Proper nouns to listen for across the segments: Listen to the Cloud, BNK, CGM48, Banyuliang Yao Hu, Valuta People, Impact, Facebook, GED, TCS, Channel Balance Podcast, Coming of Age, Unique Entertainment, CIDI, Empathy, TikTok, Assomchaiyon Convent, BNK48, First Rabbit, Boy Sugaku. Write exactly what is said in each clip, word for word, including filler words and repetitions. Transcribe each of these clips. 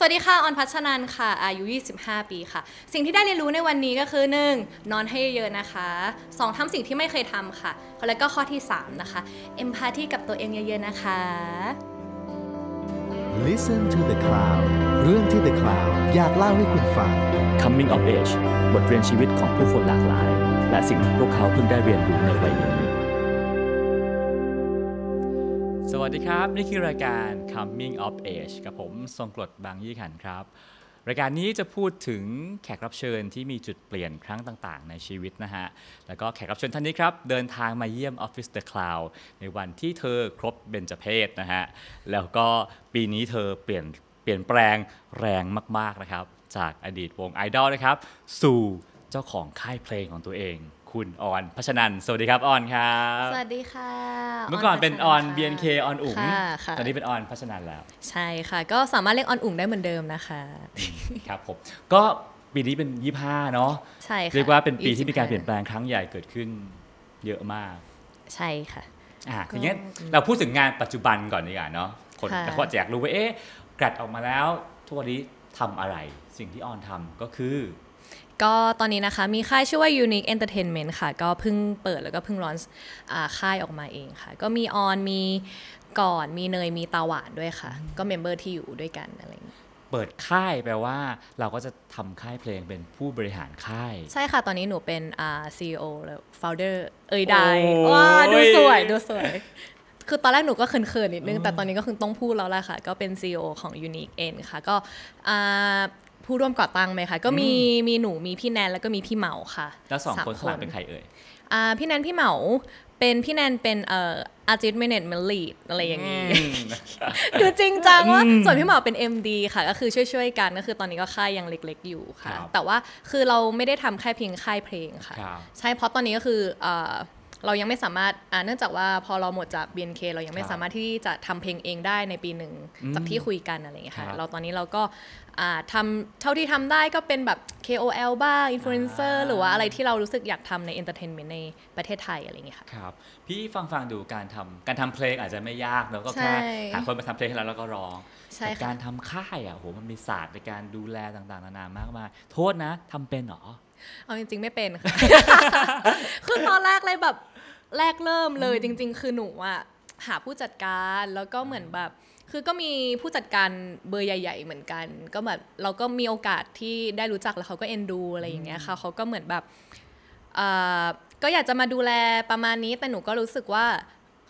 สวัสดีค่ะออนพัชนันท์ค่ะอายุยี่สิบห้าปีค่ะสิ่งที่ได้เรียนรู้ในวันนี้ก็คือหนึ่งนอนให้เยอะๆนะคะสองทำสิ่งที่ไม่เคยทำค่ะแล้วก็ข้อที่สามนะคะ Empathy กับตัวเองเยอะๆนะคะ Listen to the Cloud เรื่องที่ The Cloud อยากเล่าให้คุณฟัง Coming of Age บทเรียนชีวิตของผู้คนหลากหลายและสิ่งที่พวกเขาเพิ่งได้เรียนรู้ในวัยนี้สวัสดีครับนี่คือรายการ Coming of Age กับผมทรงกรดบางยี่ขันครับรายการนี้จะพูดถึงแขกรับเชิญที่มีจุดเปลี่ยนครั้งต่างๆในชีวิตนะฮะแล้วก็แขกรับเชิญท่านนี้ครับเดินทางมาเยี่ยม Office The Cloud ในวันที่เธอครบเบญจเพสนะฮะแล้วก็ปีนี้เธอเปลี่ยนเปลี่ยนแปลงแรงมากๆนะครับจากอดีตวงไอดอลนะครับสู่เจ้าของค่ายเพลงของตัวเองคุณออนพัชนันท์สวัสดีครับออนครับสวัสดีค่ะเมื่อก่อนเป็นออน บี เอ็น เค ออนอุ๋งตอนนี้เป็นออนพัชนันท์แล้วใช่ค่ะก็สามารถเรียกออนอุ๋งได้เหมือนเดิมนะคะครับผมก็ปีนี้เป็นยี่สิบห้าเนาะใช่ค่ะเรียกว่าเป็นปีที่มีการเปลี่ยนแปลงครั้งใหญ่เกิดขึ้นเยอะมากใช่ค่ะอ่ะอย่างเงี้ยเราพูดถึงงานปัจจุบันก่อนดีกว่าเนาะคนแต่ก็อยากรู้ว่าเอ๊ะกลัดออกมาแล้วทุกวันนี้ทำอะไรสิ่งที่ออนทำก็คือก็ตอนนี้นะคะมีค่ายชื่อว่า Unique Entertainment ค่ะก็เพิ่งเปิดแล้วก็เพิ่งลอนช์ค่ายออกมาเองค่ะก็มีออนมีก่อนมีเนยมีตาหวานด้วยค่ะก็เมมเบอร์ที่อยู่ด้วยกันอะไรอย่างนี้เปิดค่ายแปลว่าเราก็จะทำค่ายเพลงเป็นผู้บริหารค่ายใช่ค่ะตอนนี้หนูเป็น ซี อี โอ แล้ว Founder เอ่ยได้ว้าดูสวยดูสวยคือตอนแรกหนูก็เขินๆนิดนึงแต่ตอนนี้ก็คือต้องพูดแล้วล่ะค่ะก็เป็น ซี อี โอ ของ Unique N ค่ะก็ผู้ร่วมก่อตั้งไหมคะก็มีมีหนูมีพี่แนนแล้วก็มีพี่เหมาค่ะแล้วสองคนข้างหลังเป็นใครเอ่ยอ่าพี่แนนพี่เหมาเป็นพี่แนนเป็นเอ่อ Artist Management Lead อะไรอย่างงี้ดูจริงจังว่าส่วนพี่เหมาเป็น เอ็ม ดี ค่ะก็คือช่วยๆกันก็คือตอนนี้ก็ค่ายยังเล็กๆอยู่ค่ะแต่ว่าคือเราไม่ได้ทำแค่เพียงค่ายเพลงค่ะใช่เพราะตอนนี้ก็คือเอ่อเรายังไม่สามารถเนื่องจากว่าพอเราหมดจาก บี เอ็น เค เรายังไม่สามารถที่จะทำเพลงเองได้ในปีหนึ่งจากที่คุยกันอะไรอย่างเงี้ยค่ะเราตอนนี้เราก็ทำเท่าที่ทำได้ก็เป็นแบบ เค โอ แอล บ้าง Influencer หรือว่าอะไรที่เรารู้สึกอยากทำใน Entertainment ในประเทศไทยอะไรอย่างเงี้ยค่ะครับพี่ฟังฟังดูการทำการทำเพลงอาจจะไม่ยากเราก็แค่หาคนมาทำเพลงให้เราแล้วก็ร้องแต่การทำค่ายอ่ะโหมันมีศาสตร์ในการดูแลต่างๆนานามากมายโทษนะทำเป็นหรอเอาจริงๆไม่เป็นค่ะคือตอนแรกเลยแบบแรกเริ่มเลยจริงๆคือหนูอ่ะหาผู้จัดการแล้วก็เหมือนแบบคือก็มีผู้จัดการเบอร์ใหญ่ๆเหมือนกันก็แบบเราก็มีโอกาสที่ได้รู้จักแล้วเขาก็เอ็นดูอะไรอย่างเงี้ยค่ะเขาก็เหมือนแบบก็อยากจะมาดูแลประมาณนี้แต่หนูก็รู้สึกว่า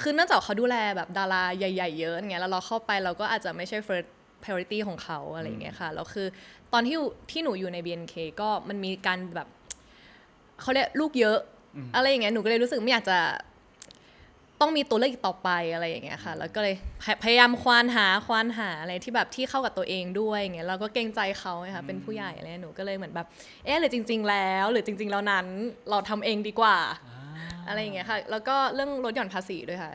คือเนื่องจากเขาดูแลแบบดาราใหญ่ๆเยอะอย่างเงี้ยแล้วเราเข้าไปเราก็อาจจะไม่ใช่ first priority ของเขาอะไรอย่างเงี้ยค่ะแล้วคือตอนที่ที่หนูอยู่ใน บี เอ็น เค ก็มันมีการแบบเขาเรียกลูกเยอะอะไรอย่างเงี้ยหนูก็เลยรู้สึกไม่อยากจะต้องมีตัวเลือกอีกต่อไปอะไรอย่างเงี้ยค่ะแล้วก็เลยพยายามควานหาควานหาอะไรที่แบบที่เข้ากับตัวเองด้วยอย่างเงี้ยเราก็เกรงใจเขาค่ะเป็นผู้ใหญ่อะไรหนูก็เลยเหมือนแบบเออหรือจริงๆแล้วหรือจริงๆแล้วนั้นเราทำเองดีกว่าอะไรอย่างเงี้ยค่ะแล้วก็เรื่องลดหย่อนภาษีด้วยค่ะ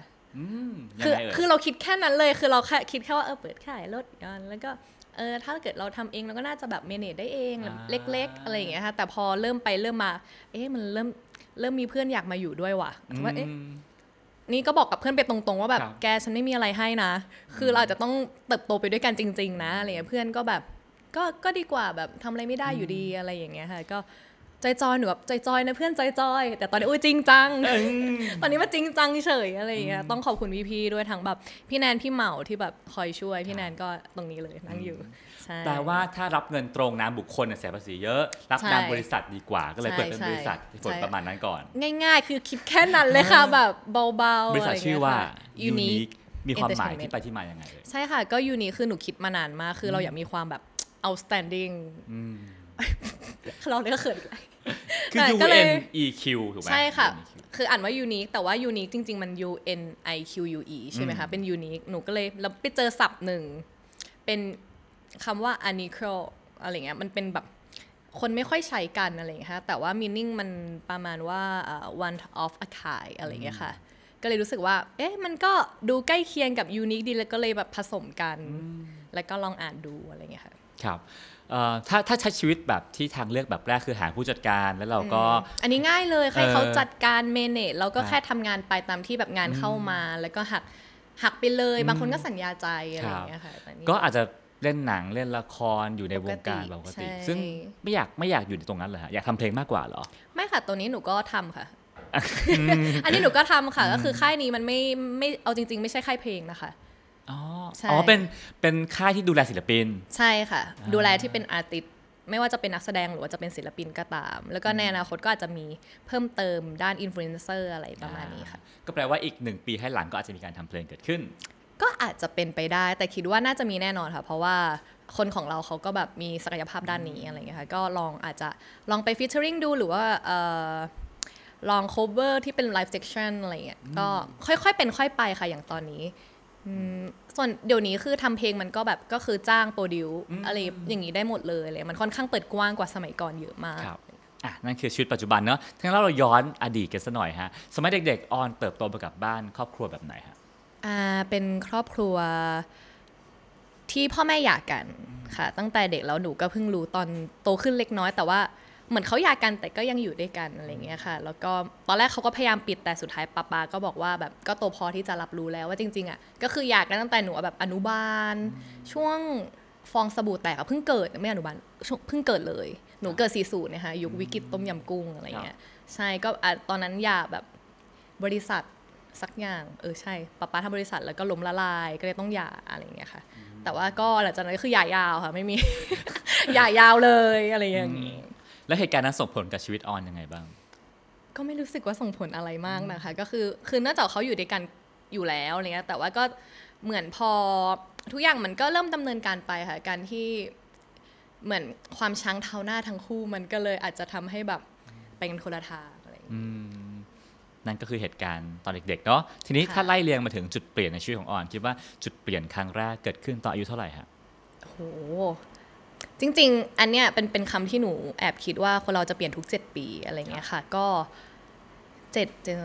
คือคือเราคิดแค่นั้นเลยคือเราแค่คิดแค่ว่าเออเปิดขายลดหย่อนแล้วก็เออถ้าเกิดเราทำเองเราก็น่าจะแบบเมเนจได้เองเล็กๆอะไรอย่างเงี้ยค่ะแต่พอเริ่มไปเริ่มมาเอ๊ะมันเริ่มเริ่มมีเพื่อนอยากมาอยู่ด้วยว่ะว่าเอ๊ะนี่ก็บอกกับเพื่อนไปตรงๆว่าแบบแกฉันไม่มีอะไรให้นะคือเราอาจจะต้องเติบโตไปด้วยกันจริงๆนะอะไรเงี้ยเพื่อนก็แบบก็ก็ดีกว่าแบบทำอะไรไม่ได้อยู่ดีอะไรอย่างเงี้ยค่ะก็ใจจอยหนูแบบใจจอยนะเพื่อนใจจอยแต่ตอนนี้อุ้ยจริงจัง ตอนนี้มันจริงจังเฉยอะไรอย่างเงี้ยต้องขอบคุณพี่ๆด้วยทั้งแบบพี่แนนพี่เหมาที่แบบคอยช่วยพี่แนนก็ตรงนี้เลยนั่งอยู่ใช่แต่ว่าถ้ารับเงินตรงนามบุคคลเนี่ยเสียภาษีเยอะรับนามบริษัทดีกว่าก็เลยเปิดเป็นบริษัทผลประมาณนั้นก่อนง่ายๆคือคิดแค่นั้นเลยค่ะแบบเบาๆบริษัทชื่อว่า Unique มีความหมายที่ไปที่มายังไงใช่ค่ะก็ Unique คือหนูคิดมานานมากคือเราอยากมีความแบบ outstandingเราเลยก็เขินอีกคือ ยู เอ็น อี คิว ถูกไหมใช่ค่ะคืออ่านว่า unique แต่ว่า unique จริงๆมัน ยู เอ็น ไอ คิว ยู อี ใช่ไหมคะเป็น unique หนูก็เลยเราไปเจอศัพท์หนึ่งเป็นคำว่า unique อะไรเงี้ยมันเป็นแบบคนไม่ค่อยใช้กันอะไรเงี้ยค่ะแต่ว่า meaning มันประมาณว่า one of a kind อะไรเงี้ยค่ะก็เลยรู้สึกว่าเอ๊ะมันก็ดูใกล้เคียงกับ unique ดีแล้วก็เลยแบบผสมกันแล้วก็ลองอ่านดูอะไรเงี้ยค่ะครับถ้าถ้าใช้ชีวิตแบบที่ทางเลือกแบบแรกคือหาผู้จัดการแล้วเราก็อันนี้ง่ายเลยใครเขาจัดการเมเนจเราก็แค่ทำงานไปตามที่แบบงานเข้ามาแล้วก็หักหักไปเลยบางคนก็สัญญาใจอะไรอย่างเงี้ยค่ะก็อาจจะ เล่นหนังเล่นละครอยู่ในวงการปกติซึ่งไม่อยากไม่อยากอยู่ในตรงนั้นเหรอฮะอยากทำเพลงมากกว่าเหรอไม่ค่ะตัวนี้หนูก็ทำค่ะ อันนี้หนูก็ทำค่ะก็คือค่ายนี้มันไม่ไม่เอาจริงๆไม่ใช่ค่ายเพลงนะคะอ๋ออ๋อเป็นเป็นค่ายที่ดูแลศิลปินใช่ค่ะดูแลที่เป็นอาร์ติสต์ไม่ว่าจะเป็นนักแสดงหรือว่าจะเป็นศิลปินก็ตามแล้วก็ในอนาคตก็อาจจะมีเพิ่มเติมด้านอินฟลูเอนเซอร์อะไรประมาณนี้ค่ะก็แปลว่าอีกหนึ่งปีให้หลังก็อาจจะมีการทำเพลงเกิดขึ้นก็อาจจะเป็นไปได้แต่คิดว่าน่าจะมีแน่นอนค่ะเพราะว่าคนของเราเขาก็แบบมีศักยภาพด้านนี้อะไรอย่างเงี้ยค่ะก็ลองอาจจะลองไปฟีเจอริงดูหรือว่าเอ่อลองโคเวอร์ที่เป็นไลฟ์เซคชั่นอะไรอย่างเงี้ยก็ค่อยๆเป็นค่อยไปค่ะอย่างตอนนี้ส่วนเดี๋ยวนี้คือทำเพลงมันก็แบบก็คือจ้างโปรดิวอะไรอย่างนี้ได้หมดเลยเลยมันค่อนข้างเปิดกว้างกว่าสมัยก่อนเยอะมากอ่ะนั่นคือชีวิตปัจจุบันเนาะทั้งนั้นเราย้อนอดีตกันสักหน่อยฮะสมัยเด็กๆออนเติบโตมากับบ้านครอบครัวแบบไหนฮะอ่าเป็นครอบครัวที่พ่อแม่หย่ากันค่ะตั้งแต่เด็กแล้วหนูก็เพิ่งรู้ตอนโตขึ้นเล็กน้อยแต่ว่าเหมือนเขาหย่ากันแต่ก็ยังอยู่ด้วยกันอะไรเงี้ยค่ะแล้วก็ตอนแรกเขาก็พยายามปิดแต่สุดท้ายป๊าป๊าก็บอกว่าแบบก็โตพอที่จะรับรู้แล้วว่าจริงๆอ่ะก็คือหย่ากันตั้งแต่หนูแบบอนุบาลช่วงฟองสบู่แตกเพิ่งเกิดไม่อนุบาลเพิ่งเกิดเลยหนูเกิดสี่สิบนะคะยุควิกฤตต้มยำกุ้งอะไรเงี้ยใช่ก็ตอนนั้นหย่าแบบบริษัทสักอย่างเออใช่ป๊าป๊าทำบริษัทแล้วก็ล้มละลายก็เลยต้องหย่าอะไรเงี้ยค่ะแต่ว่าก็หลังจากนั้นก็คือหย่ายาวค่ะไม่มี หย่ายาวเลยอะไรอย่างงี้แล้วเหตุการณ์นั้นส่งผลกับชีวิตออนยังไงบ้างก็ไม่รู้สึกว่าส่งผลอะไรมากนะคะก็คือคือเนื่องจากเขาอยู่ด้วยกันอยู่แล้วอะไรเงี้ยแต่ว่าก็เหมือนพอทุกอย่างมันก็เริ่มดำเนินการไปค่ะการที่เหมือนความช้างเท้าหน้าทั้งคู่มันก็เลยอาจจะทำให้แบบไปกันคนละทางอะไรอย่างงี้นั่นก็คือเหตุการณ์ตอนเด็กๆเนาะทีนี้ถ้าไล่เรียงมาถึงจุดเปลี่ยนในชีวิตของออนคิดว่าจุดเปลี่ยนครั้งแรกเกิดขึ้นตอนอายุเท่าไหร่ฮะโอ้โหจริงๆอันเนี้ยเป็นเป็นคำที่หนูแอบคิดว่าคนเราจะเปลี่ยนทุกเจ็ดปีอะไรเงี้ยค่ะก็เจ็ดเจ็ด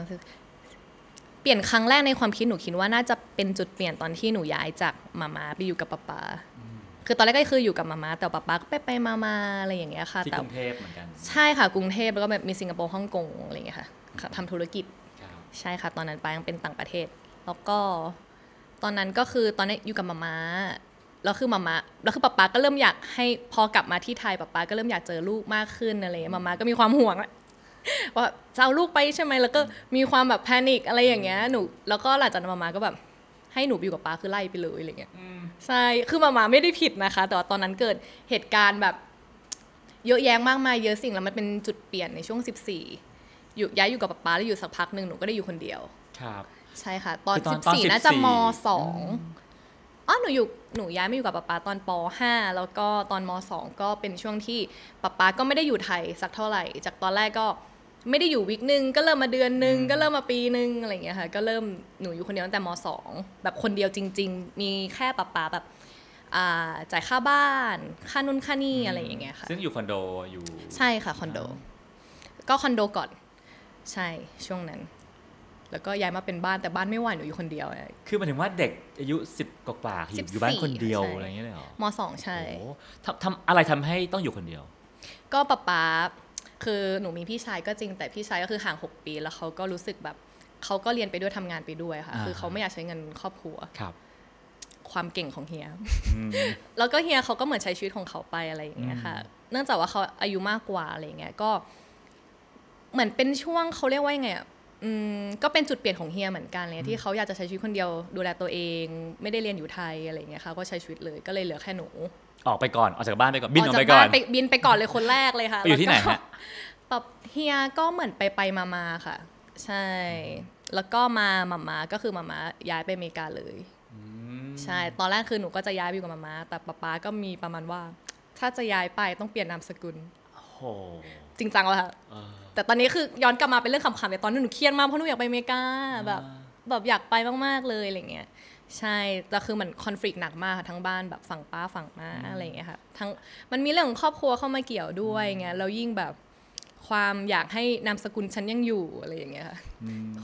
เปลี่ยนครั้งแรกในความคิดหนูคิดว่าน่าจะเป็นจุดเปลี่ยนตอนที่หนูย้ายจากมาม่าไปอยู่กับป๊าป๊าคือตอนแรกก็คืออยู่กับมาม่าแต่ป๊าป๊าก็ไปไปมาม่าอะไรอย่างเงี้ยค่ะที่กรุงเทพเหมือนกันใช่ค่ะกรุงเทพแล้วก็แบบมีสิงคโปร์ฮ่องกงอะไรเงี้ยค่ะทำธุรกิจใช่ค่ะตอนนั้นไปยังเป็นต่างประเทศแล้วก็ตอนนั้นก็คือตอนนี้อยู่กับมาม่าแล้วคือมาม่าแล้วคือป๊าป๊าก็เริ่มอยากให้พอกลับมาที่ไทยป๊าป๊าก็เริ่มอยากเจอลูกมากขึ้นอะไรอย่างเงี้ยมาม่าก็มีความห่วงว่าจะเอาลูกไปใช่ไหมแล้วก็มีความแบบแพนิคอะไรอย่างเงี้ยหนูแล้วก็หลังจากนั้นมาม่าก็แบบให้หนูอยู่กับป๊าคือไล่ไปเลยอะไรเงี้ยใช่คือมาม่าไม่ได้ผิดนะคะแต่ตอนนั้นเกิดเหตุการณ์แบบเยอะแยะมากมายเยอะสิ่งแล้วมันเป็นจุดเปลี่ยนในช่วงสิบสี่อยู่ย้ายอยู่กับป๊าแล้วอยู่สักพักหนึ่งหนูก็ได้อยู่คนเดียวครับใช่ค่ะตอนสิบสี่น่าจะมสองอ๋อหนูอยู่หนูย้ายมาอยู่กับป๊าตอนปห้าแล้วก็ตอนมสองก็เป็นช่วงที่ป๊าก็ไม่ได้อยู่ไทยสักเท่าไหร่จากตอนแรกก็ไม่ได้อยู่วิกนึงก็เริ่มมาเดือนนึงก็เริ่มมาปีนึงอะไรอย่างเงี้ยค่ะก็เริ่มหนูอยู่คนเดียวตั้งแต่มสองแบบคนเดียวจริงๆมีแค่ป๊าแบบอ่าจ่ายค่าบ้านค่านู่นค่านี่อะไรอย่างเงี้ยค่ะซึ่งอยู่คอนโดอยู่ใช่ค่ะคอนโดก็คอนโดก่อนใช่ช่วงนั้นแล้วก็ย้ายมาเป็นบ้านแต่บ้านไม่ไหวหนูอยู่คนเดียวคือหมายถึงว่าเด็กอายุสิบกว่าๆอยู่บ้านคนเดียวอะไรอย่างเงี้ยเลยเหรอมสองใช่โอ้ทำอะไรทำให้ต้องอยู่คนเดียวก็ป๊าป๊าคือหนูมีพี่ชายก็จริงแต่พี่ชายก็คือห่างหกปีแล้วเขาก็รู้สึกแบบเขาก็เรียนไปด้วยทำงานไปด้วยค่ะคือเขาไม่อยากใช้เงินครอบครัวครับความเก่งของเฮีย แล้วก็เฮียเขาก็เหมือนใช้ชีวิตของเขาไปอะไรอย่างเงี้ยค่ะเนื่องจากว่าเขาอายุมากกว่าอะไรอย่างเงี้ยก็เหมือนเป็นช่วงเขาเรียกว่ายังไงอ่ะก็เป็นจุดเปลี่ยนของเฮียเหมือนกันเลยที่เขาอยากจะใช้ชีวิตคนเดียวดูแลตัวเองไม่ได้เรียนอยู่ไทยอะไรอย่างเงี้ยค่ะก็ใช้ชีวิตเลยก็เลยเหลือแค่หนูออกไปก่อนออกจากบ้านไปก่อนบินออกไปก่อนบินไปก่อนเลยคนแรกเลยค่ะอยู่ที่ไหนฮะแบบเฮียก็เหมือนไปไปมามาค่ะใช่แล้วก็มามามาก็คือมามาย้ายไปอเมริกาเลยใช่ตอนแรกคือหนูก็จะย้ายไปอยู่กับมามาแต่ป๊าป๊าก็มีประมาณว่าถ้าจะย้ายไปต้องเปลี่ยนนามสกุลจริงจังแล้วค่ะแต่ตอนนี้คือย้อนกลับมาเป็นเรื่องขำๆแต่ตอนนั้นหนูเครียดมากเพราะหนูอยากไปอเมริกาแบบแบบอยากไปมากๆเลยอะไรเงี้ยใช่แต่คือมันคอนฟลิกต์หนักมากทั้งบ้านแบบฝั่งป้าฝั่งน้าอะไรเงี้ยค่ะทั้งมันมีเรื่องของครอบครัวเข้ามาเกี่ยวด้วยเงี้ยแล้วยิ่งแบบความอยากให้นามสกุลฉันยังอยู่อะไรอย่างเงี้ยค่ะ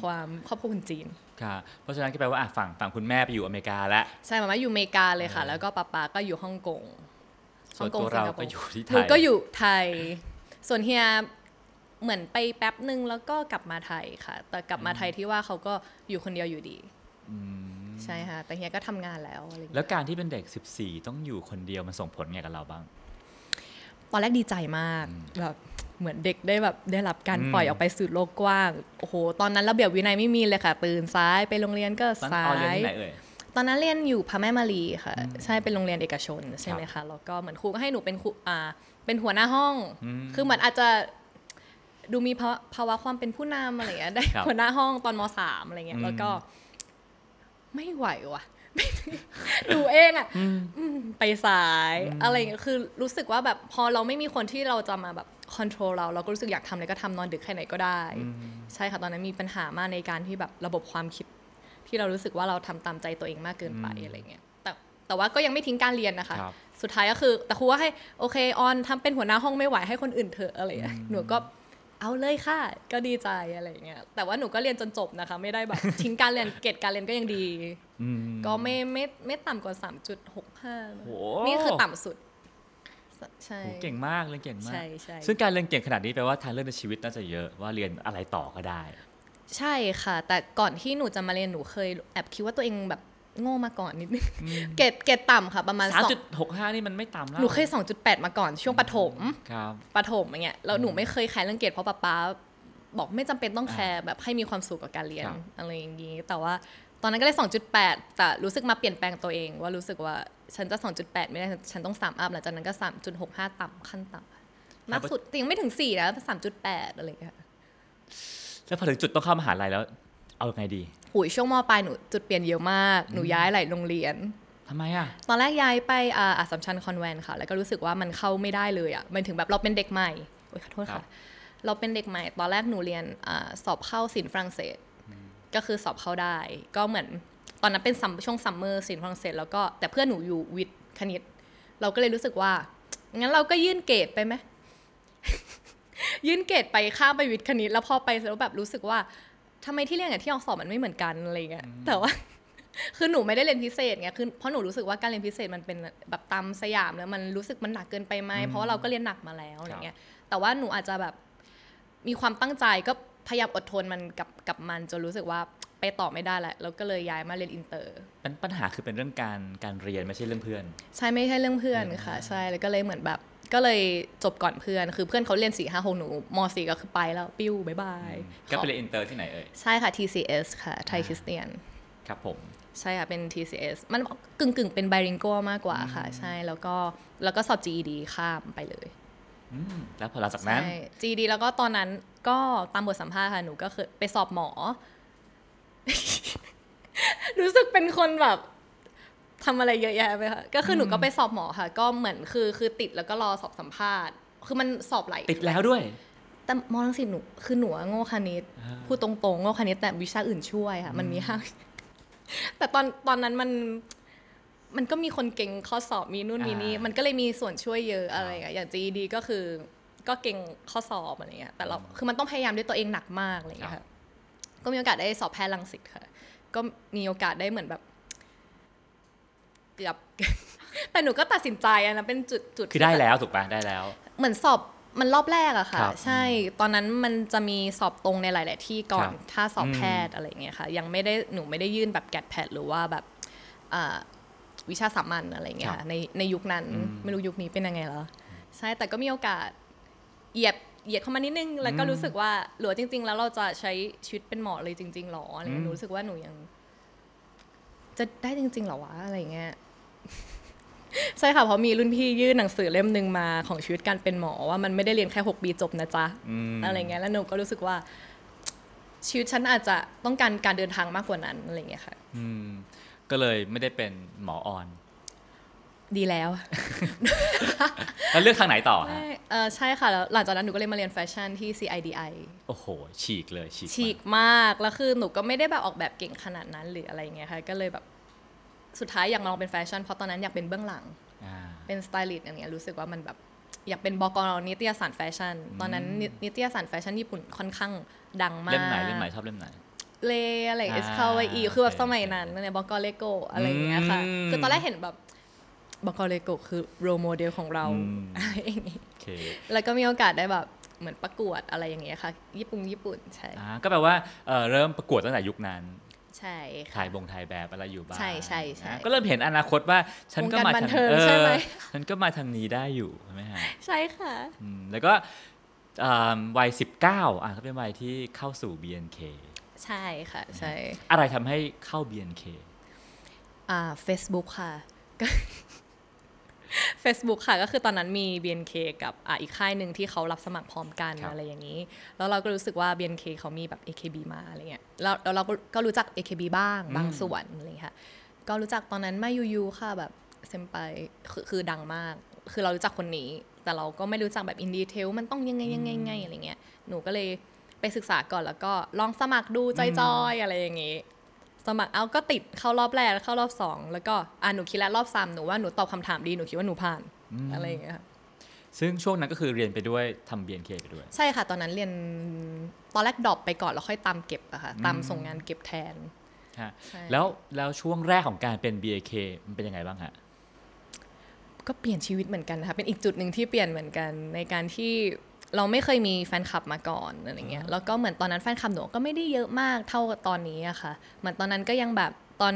ความครอบครัวคนจีนค่ะเพราะฉะนั้นก็แปลว่าฝั่งฝั่งคุณแม่ไปอยู่อเมริกาแล้วใช่มาม่าอยู่อเมริกาเลยค่ะแล้วก็ป๊าป๊าก็อยู่ฮ่องกงฮ่องกงเราก็อยู่ที่ไทยหนูก็อยู่ไทยส่วนเฮียเหมือนไปแป๊บนึงแล้วก็กลับมาไทยค่ะแต่กลับมาไทยที่ว่าเขาก็อยู่คนเดียวอยู่ดี ใช่ค่ะแต่เฮียก็ทำงานแล้วอะไรอย่างเงี้ยแล้วการที่เป็นเด็กสิบสี่ต้องอยู่คนเดียวมันส่งผลไงกับเราบ้างตอนแรกดีใจมากแบบเหมือนเด็กได้แบบได้รับการปล่อยออกไปสู่โลกกว้างโอ้โหตอนนั้นระเบียบวินัยไม่มีเลยค่ะตื่นสายไปโรงเรียนก็สายตอนเรียนที่ไหนเอ่ยตอนนั้นเรียนอยู่พระแม่มารีค่ะใช่เป็นโรงเรียนเอกชนใช่ไหมคะแล้วก็เหมือนครูก็ให้หนูเป็นครูอ่าเป็นหัวหน้าห้องคือเหมือนอาจจะดูมีภาวะความเป็นผู้นำอะไรอย่างเงี้ยได้หัวหน้าห้องตอนม.สามอะไรเงี้ยแล้วก็ไม่ไหวว่ะดูเองอ่ะไปสายอะไรอย่างเงี้ยคือรู้สึกว่าแบบพอเราไม่มีคนที่เราจะมาแบบคอนโทรลเราเราก็รู้สึกอยากทำอะไรก็ทำนอนดึกแค่ไหนก็ได้ใช่ค่ะตอนนั้นมีปัญหามากในการที่แบบระบบความคิดที่เรารู้สึกว่าเราทำตามใจตัวเองมากเกินไปอะไรเงี้ยแต่แต่ว่าก็ยังไม่ทิ้งการเรียนนะคะสุดท้ายก็คือแต่ครูว่าให้โอเคออนทำเป็นหัวหน้าห้องไม่ไหวให้คนอื่นเถอะอะไรเงี้ยหนูก็เอาเลยค่ะก็ดีใจอะไรเงี้ยแต่ว่าหนูก็เรียนจนจบนะคะไม่ได้แบบทิ้งการเรียนเกรดการเรียนก็ยังดีก็ไม่ไม่ไม่ต่ำกว่า สามจุดหกห้า นี่คือต่ำสุดใช่เก่งมากเรียนเก่งมากซึ่งการเรียนเก่งขนาดนี้แปลว่าทางเลือกในชีวิตน่าจะเยอะว่าเรียนอะไรต่อก็ได้ใช่ค่ะแต่ก่อนที่หนูจะมาเรียนหนูเคยแอบคิดว่าตัวเองแบบโง่มาก่อนนิดนึงเกรดเกรดต่ำค่ะประมาณ สามจุดหกห้า นี่มันไม่ต่ำแล้วหนูเคย สองจุดแปด มาก่อนช่วงประถมครับประถมอย่างเงี้ยแล้วหนูไม่เคยแคร์เรื่องเกรดเพราะป๊าป๊าบอกไม่จำเป็นต้องแคร์แบบให้มีความสุขกับการเรียนอะไรอย่างงี้แต่ว่าตอนนั้นก็ได้ สองจุดแปด แต่รู้สึกมาเปลี่ยนแปลงตัวเองว่ารู้สึกว่าฉันจะ สองจุดแปด ไม่ได้ฉันต้องสามอัพหลังจากนั้นก็ สามจุดหกห้า ต่ำขั้นต่ำมากสุดยังไม่ถึงสี่นะ สามจุดแปด อะไรอย่างเงี้ยแล้วพอถึงจุดต้องเข้ามหาลัยแล้วเอาไงดีอุ้ยช่วงม.ปลายหนูจุดเปลี่ยนเยอะมากหนูย้ายหลายโรงเรียนทำไมอ่ะตอนแรกย้ายไปอัสสัมชัญคอนแวนต์ค่ะแล้วก็รู้สึกว่ามันเข้าไม่ได้เลยอ่ะมันถึงแบบเราเป็นเด็กใหม่โอ๊ยขอโทษค่ะเราเป็นเด็กใหม่ตอนแรกหนูเรียนสอบเข้าศิลป์ฝรั่งเศสก็คือสอบเข้าได้ก็เหมือนตอนนั้นเป็นช่วงซัมเมอร์ศิลป์ฝรั่งเศสแล้วก็แต่เพื่อนหนูอยู่วิทย์คณิตเราก็เลยรู้สึกว่างั้นเราก็ยื่นเกรดไปไหม ยื่นเกรดไปข้ามไปวิทย์คณิตแล้วพอไปแล้วแบบรู้สึกว่าทำไมที่เรียนกับที่ออกสอบมันไม่เหมือนกันอะไรเงี้ยแต่ว่าคือหนูไม่ได้เรียนพิเศษไงคือเพราะหนูรู้สึกว่าการเรียนพิเศษมันเป็นแบบตามสยามแล้วมันรู้สึกมันหนักเกินไปไหมเพราะว่าเราก็เรียนหนักมาแล้วอะไรเงี้ยแต่ว่าหนูอาจจะแบบมีความตั้งใจก็พยายามอดทนมันกับกับมันจนรู้สึกว่าไปต่อไม่ได้แหละแล้วก็เลยย้ายมาเรียนอินเตอร์ปัญหาคือเป็นเรื่องการการเรียนไม่ใช่เรื่องเพื่อนใช่ไม่ใช่เรื่องเพื่อนค่ะใช่แล้วก็เลยเหมือนแบบก็เลยจบก่อนเพื่อนคือเพื่อนเขาเรียน สี่ห้าหก หนูม.สี่ ก็คือไปแล้วปิ้วบ๊ายบายก็ไปเรียนอินเตอร์ที่ไหนเอ่ยใช่ค่ะ ที ซี เอส ค่ะไทยคริสเตียนครับผมใช่ค่ะเป็น ที ซี เอส มันกึ่งๆเป็นไบลิงกัวมากกว่าค่ะใช่แล้วก็แล้วก็สอบ จี อี ดี ข้ามไปเลยแล้วพอหลังจากนั้น จี อี ดี แล้วก็ตอนนั้นก็ตามบทสัมภาษณ์ค่ะหนูก็คือไปสอบหมอ รู้สึกเป็นคนแบบทำอะไรเยอะแยะไปค่ะก็คือหนูก็ไปสอบหมอค่ะก็เหมือนคือคือติดแล้วก็รอสอบสัมภาษณ์คือมันสอบหลายติดแล้วด้วยแต่มอลังสิตหนูคือหนูโง่คณิตพูดตรงๆโง่คณิตแต่วิชาอื่นช่วยค่ะมันมีห้าแต่ตอนตอนนั้นมันมันก็มีคนเก่งข้อสอบมีนู่นมีนี่มันก็เลยมีส่วนช่วยเยอะอะไรอย่าง จี อี ดี ก็คือก็เก่งข้อสอบอะไรเงี้ยแต่เราคือมันต้องพยายามด้วยตัวเองหนักมากอะไรเงี้ยค่ะก็มีโอกาสได้สอบแพทย์รังสิตค่ะก็มีโอกาสได้เหมือนแบบเกือบแต่หนูก็ตัดสินใจอ่ะนะเป็นจุดจุดคือได้แล้วถูกป่ะได้แล้วเหมือนสอบมันรอบแรกอะค่ะใช่ตอนนั้นมันจะมีสอบตรงในหลายๆที่ก่อนถ้าสอบแพทย์อะไรเงี้ยค่ะยังไม่ได้หนูไม่ได้ยื่นแบบแกดแพทหรือว่าแบบวิชาสามัญอะไรเงี้ยในในยุคนั้นไม่รู้ยุคนี้เป็นยังไงแล้วใช่แต่ก็มีโอกาสเหยียบเหยียดเข้ามานิดนึงแล้วก็รู้สึกว่าหรือจริงๆแล้วเราจะใช้ชีวิตเป็นหมอเลยจริงๆหรออะไรหนูรู้สึกว่าหนูยังจะได้จริงๆเหรอวะอะไรเงี้ยใช่ค่ะเพราะมีรุ่นพี่ยื่นหนังสือเล่มนึงมาของชีวิตการเป็นหมอว่ามันไม่ได้เรียนแค่หกปีจบนะจ๊ะอะไรเงี้ยแล้วหนูก็รู้สึกว่าชีวิตฉันอาจจะต้องการการเดินทางมากกว่านั้นอะไรเงี้ยค่ะอืมก็เลยไม่ได้เป็นหมอออนดีแล้ว แล้วเลือกทางไหนต่อฮะเออใช่ค่ะแล้วหลังจากนั้นหนูก็เลยมาเรียนแฟชั่นที่ ซี ไอ ดี ไอ โอ้โหฉีกเลยฉีกฉีกมากแล้วคือหนูก็ไม่ได้แบบออกแบบเก่งขนาดนั้นหรืออะไรเงี้ยค่ะก็เลยแบบสุดท้ายอยากมาลองเป็นแฟชั่นเพราะตอนนั้นอยากเป็นเบื้องหลังเป็นสไตลิสต์อย่างเงี้ยรู้สึกว่ามันแบบอยากเป็นบก.นิตยสารแฟชั่นตอนนั้นนิตยสารแฟชั่นญี่ปุ่นค่อนข้างดังมากเล่มไหนเล่มไหนชอบเล่มไหนเลอะไรเอสคาวาอีคือแบบสมัยนั้นเนี่ยบก.เลโก้อะไรเงี้ยค่ะคือตอนแรกเห็นแบบบก.เลโก้คือโรโมเดลของเราอะไรอย่างงี้แล้วก็มีโอกาสได้แบบเหมือนประกวดอะไรอย่างเงี้ยค่ะญี่ปุ่นญี่ปุ่นใช่ก็แปลว่าเริ่มประกวดตั้งแต่ยุคนั้น ใช่ถ่ายบงถ่ายแบบอะไรอยู่บ้างใช่ใช่ใช่ก็เริ่มเห็นอนาคตว่าฉันก็มาทางเออฉันก็มาทางนี้ได้อยู่ใช่ไหมฮะใช่ค่ะแล้วก็วัยสิบเก้าอ่ะก็เป็นวัยที่เข้าสู่ บี เอ็น เค ใช่ค่ะใช่อะไรทำให้เข้า บี เอ็น เค อ่า Facebook ค่ะก็ Facebook ค่ะก็คือตอนนั้นมี บี เอ็น เค กับอ่าอีกค่ายหนึ่งที่เขารับสมัครพร้อมกันอะไรอย่างนี้แล้วเราก็รู้สึกว่า บี เอ็น เค เขามีแบบ เอ เค บี มาอะไรเงี้ยแล้วเราก็รู้จัก เอ เค บี บ้างบางส่วนอะไรเงี้ยค่ะก็รู้จักตอนนั้นมายูยูค่ะแบบเซมไปคือดังมากคือเรารู้จักคนนี้แต่เราก็ไม่รู้จักแบบอินดีเทลมันต้องยังไงยังไงอะไรเงี้ยหนูก็เลยไปศึกษาก่อนแล้วก็ลองสมัครดูจอยๆอะไรอย่างงี้สมัครเอาก็ติดเข้ารอบแรกเข้ารอบสองแล้วก็อ่ะหนูคิดแล้วรอบสามหนูว่าหนูตอบคำถามดีหนูคิดว่าหนูผ่าน อ, อะไรอย่างเงี้ยซึ่งช่วงนั้นก็คือเรียนไปด้วยทำ บี เอ็น เค ไปด้วยใช่ค่ะตอนนั้นเรียนตอนแรกดรอปไปก่อนแล้วค่อยตามเก็บอะค่ะตามส่งงานเก็บแทนแล้วแล้วช่วงแรกของการเป็น บี เอ็น เค มันเป็นยังไงบ้างฮะก็เปลี่ยนชีวิตเหมือนกันนะคะเป็นอีกจุดหนึ่งที่เปลี่ยนเหมือนกันในการที่เราไม่เคยมีแฟนคลับมาก่อนอะไรเงี้ยแล้วก็เหมือนตอนนั้นแฟนคลับหนูก็ไม่ได้เยอะมากเท่าตอนนี้อะค่ะเหมือนตอนนั้นก็ยังแบบตอน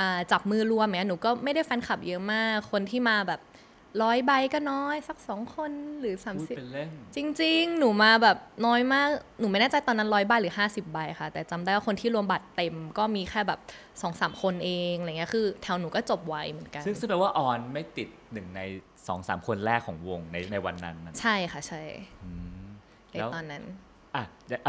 อ่าจับมือรวมเนี่ยหนูก็ไม่ได้แฟนคลับเยอะมากคนที่มาแบบร้อยใบก็น้อยสักสองคนหรือสามสิบจริงๆหนูมาแบบน้อยมากหนูไม่แน่ใจตอนนั้นร้อยใบหรือห้าสิบใบค่ะแต่จำได้ว่าคนที่รวมบัตรเต็มก็มีแค่แบบ สองถึงสาม คนเองอะไรเงี้ยคือแถวหนูก็จบไวเหมือนกันซึ่งแปลว่าออนไม่ติดหนึ่งใน สองถึงสาม คนแรกของวงในในวันนั้นใช่ค่ะใช่แล้วตอนนั้นอ่ะ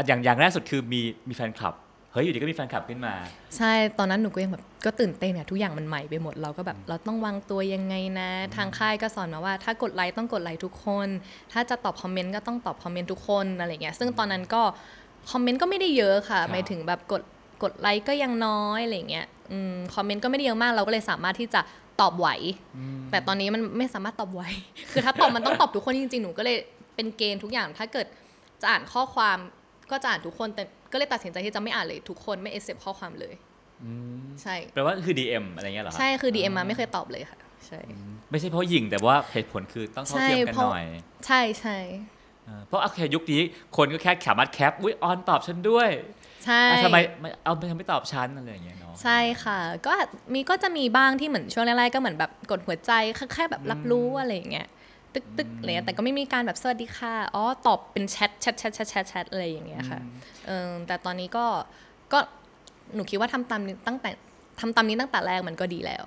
อย่างอย่างแรกสุดคือมีมีแฟนคลับเฮ้ยอยู่ดีก็มีแฟนคลับขึ้นมาใช่ตอนนั้นหนูก็ยังแบบก็ตื่นเต้นอะทุกอย่างมันใหม่ไปหมดเราก็แบบเราต้องวางตัวยังไงนะทางค่ายก็สอนมาว่าถ้ากดไลค์ต้องกดไลค์ทุกคนถ้าจะตอบคอมเมนต์ก็ต้องตอบคอมเมนต์ทุกคนอะไรเงี้ยซึ่งตอนนั้นก็คอมเมนต์ก็ไม่ได้เยอะค่ะหมายถึงแบบกดกดไลค์ก็ยังน้อยอะไรเงี้ยอืมคอมเมนต์ก็ไม่ได้เยอะมากเราก็เลยสามารถที่จะตอบไหวแต่ตอนนี้มันไม่สามารถตอบไหวคือถ้าตอบมันต้องตอบทุกคนจริงๆหนูก็เลยเป็นเกณฑ์ทุกอย่างถ้าเกิดจะอ่านข้อความก็จะอ่านทุกคนแต่ก็เลยตัดสินใจที่จะไม่อ่านเลยทุกคนไม่ accept ข้อความเลยใช่แปลว่าคือ ดี เอ็ม อะไรเงี้ยเหรอใช่คือ ดี เอ็ม มาไม่เคยตอบเลยค่ะใช่ไม่ใช่เพราะหยิ่งแต่ว่าเหตุผลคือต้องเท่าเทียมกันหน่อยใช่ใช่เพราะโอเคยุคนี้คนก็แค่สามารถแคปอุ๊ยออนตอบฉันด้วยใช่ทำไมเอาไปทำไมตอบฉันอะไรอย่างเงี้ยเนาะใช่ค่ะก็มีก็จะมีบ้างที่เหมือนช่วงแรกๆก็เหมือนแบบกดหัวใจแค่แบบรับรู้อะไรเงี้ยตึกตึกอะไรแต่ก็ไม่มีการแบบสวัสดีค่ะอ๋อตอบเป็นแชทแชทแชทแชทแชทอะไรอย่างเงี้ยค่ะเออแต่ตอนนี้ก็ก็หนูคิดว่าทำตามตั้งแต่ทำตามนี้ตั้งแต่แรกมันก็ดีแล้ว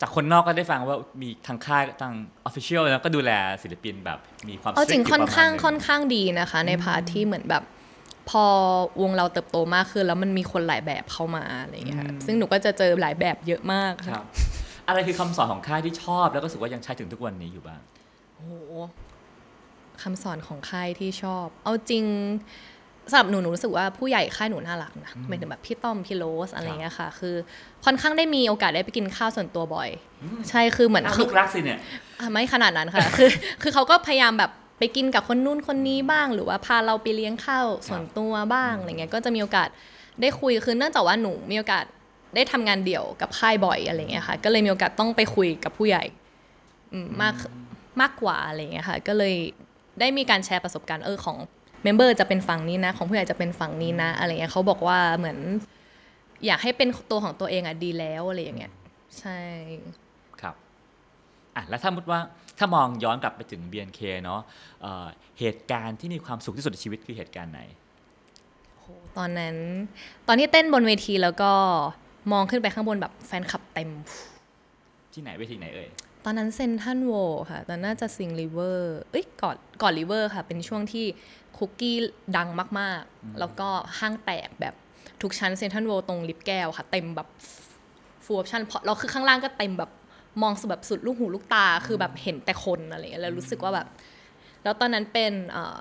จากคนนอกก็ได้ฟังว่ามีทางค่ายทาง official แล้วก็ดูแลศิลปินแบบมีความจริงค่อนข้างค่อนข้างดีนะคะในพาร์ทที่เหมือนแบบพอวงเราเติบโตมากขึ้นแล้วมันมีคนหลายแบบเข้ามาอะไรอย่างเงี้ยซึ่งหนูก็จะเจอหลายแบบเยอะมากค่ะอะไรคือคำสอนของค่ายที่ชอบแล้วก็รู้สึกว่ายังใช้ถึงทุกวันนี้อยู่บ้างโอ้คำสอนของค่ายที่ชอบเอาจริงสำหรับหนูหนูรู้สึกว่าผู้ใหญ่ค่ายหนูน่ารักนะหมายถึงแบบพี่ต้อมพี่โรสอะไรเงี้ยค่ะคือค่อนข้างได้มีโอกาสได้ไปกินข้าวส่วนตัวบ่อยใช่คือเหมือนคือรักสิเนี่ยไม่ขนาดนั้นค่ะคือคือเขาก็พยายามแบบไปกินกับคนนู้นคนนี้บ้างหรือว่าพาเราไปเลี้ยงข้าวส่วนตัวบ้างอะไรเงี้ยก็จะมีโอกาสได้คุยคือเนื่องจากว่าหนูมีโอกาสได้ทำงานเดี่ยวกับค่ายบ่อยอะไรเงี้ยค่ะก็เลยมีโอกาสต้องไปคุยกับผู้ใหญ่มากมากกว่าอะไรเงี้ยค่ะก็เลยได้มีการแชร์ประสบการณ์เออของเมมเบอร์จะเป็นฝั่งนี้นะของผู้ใหญ่จะเป็นฝั่งนี้นะอะไรเงี้ยเขาบอกว่าเหมือนอยากให้เป็นตัวของตัวเองอ่ะดีแล้วอะไรอย่างเงี้ยใช่ครับอ่ะแล้วถ้ามุติว่าถ้ามองย้อนกลับไปถึง บี เอ็น เค เนาะ เอ่อ เหตุการณ์ที่มีความสุขที่สุดในชีวิตคือเหตุการณ์ไหนโหตอนนั้นตอนที่เต้นบนเวทีแล้วก็มองขึ้นไปข้างบนแบบแฟนคลับเต็มที่ไหนเวทีไหนเอ่ยตอนนั้นเซนทรัลเวิลด์ค่ะตอนน่าจะซิงริเวอร์เอ้ยก่อนก่อนริเวอร์ค่ะเป็นช่วงที่คุกกี้ดังมากๆแล้วก็ห้างแตกแบบทุกชั้นเซนทรัลเวิลด์ตรงลิฟต์แก้วค่ะเต็มแบบฟูลออปชั่นเพราะเราคือข้างล่างก็เต็มแบบมองสุดแบบสุดลูกหูลูกตาคือแบบเห็นแต่คนอะไรอย่างเงี้ยแล้วรู้สึกว่าแบบแล้วตอนนั้นเป็นเอ่อ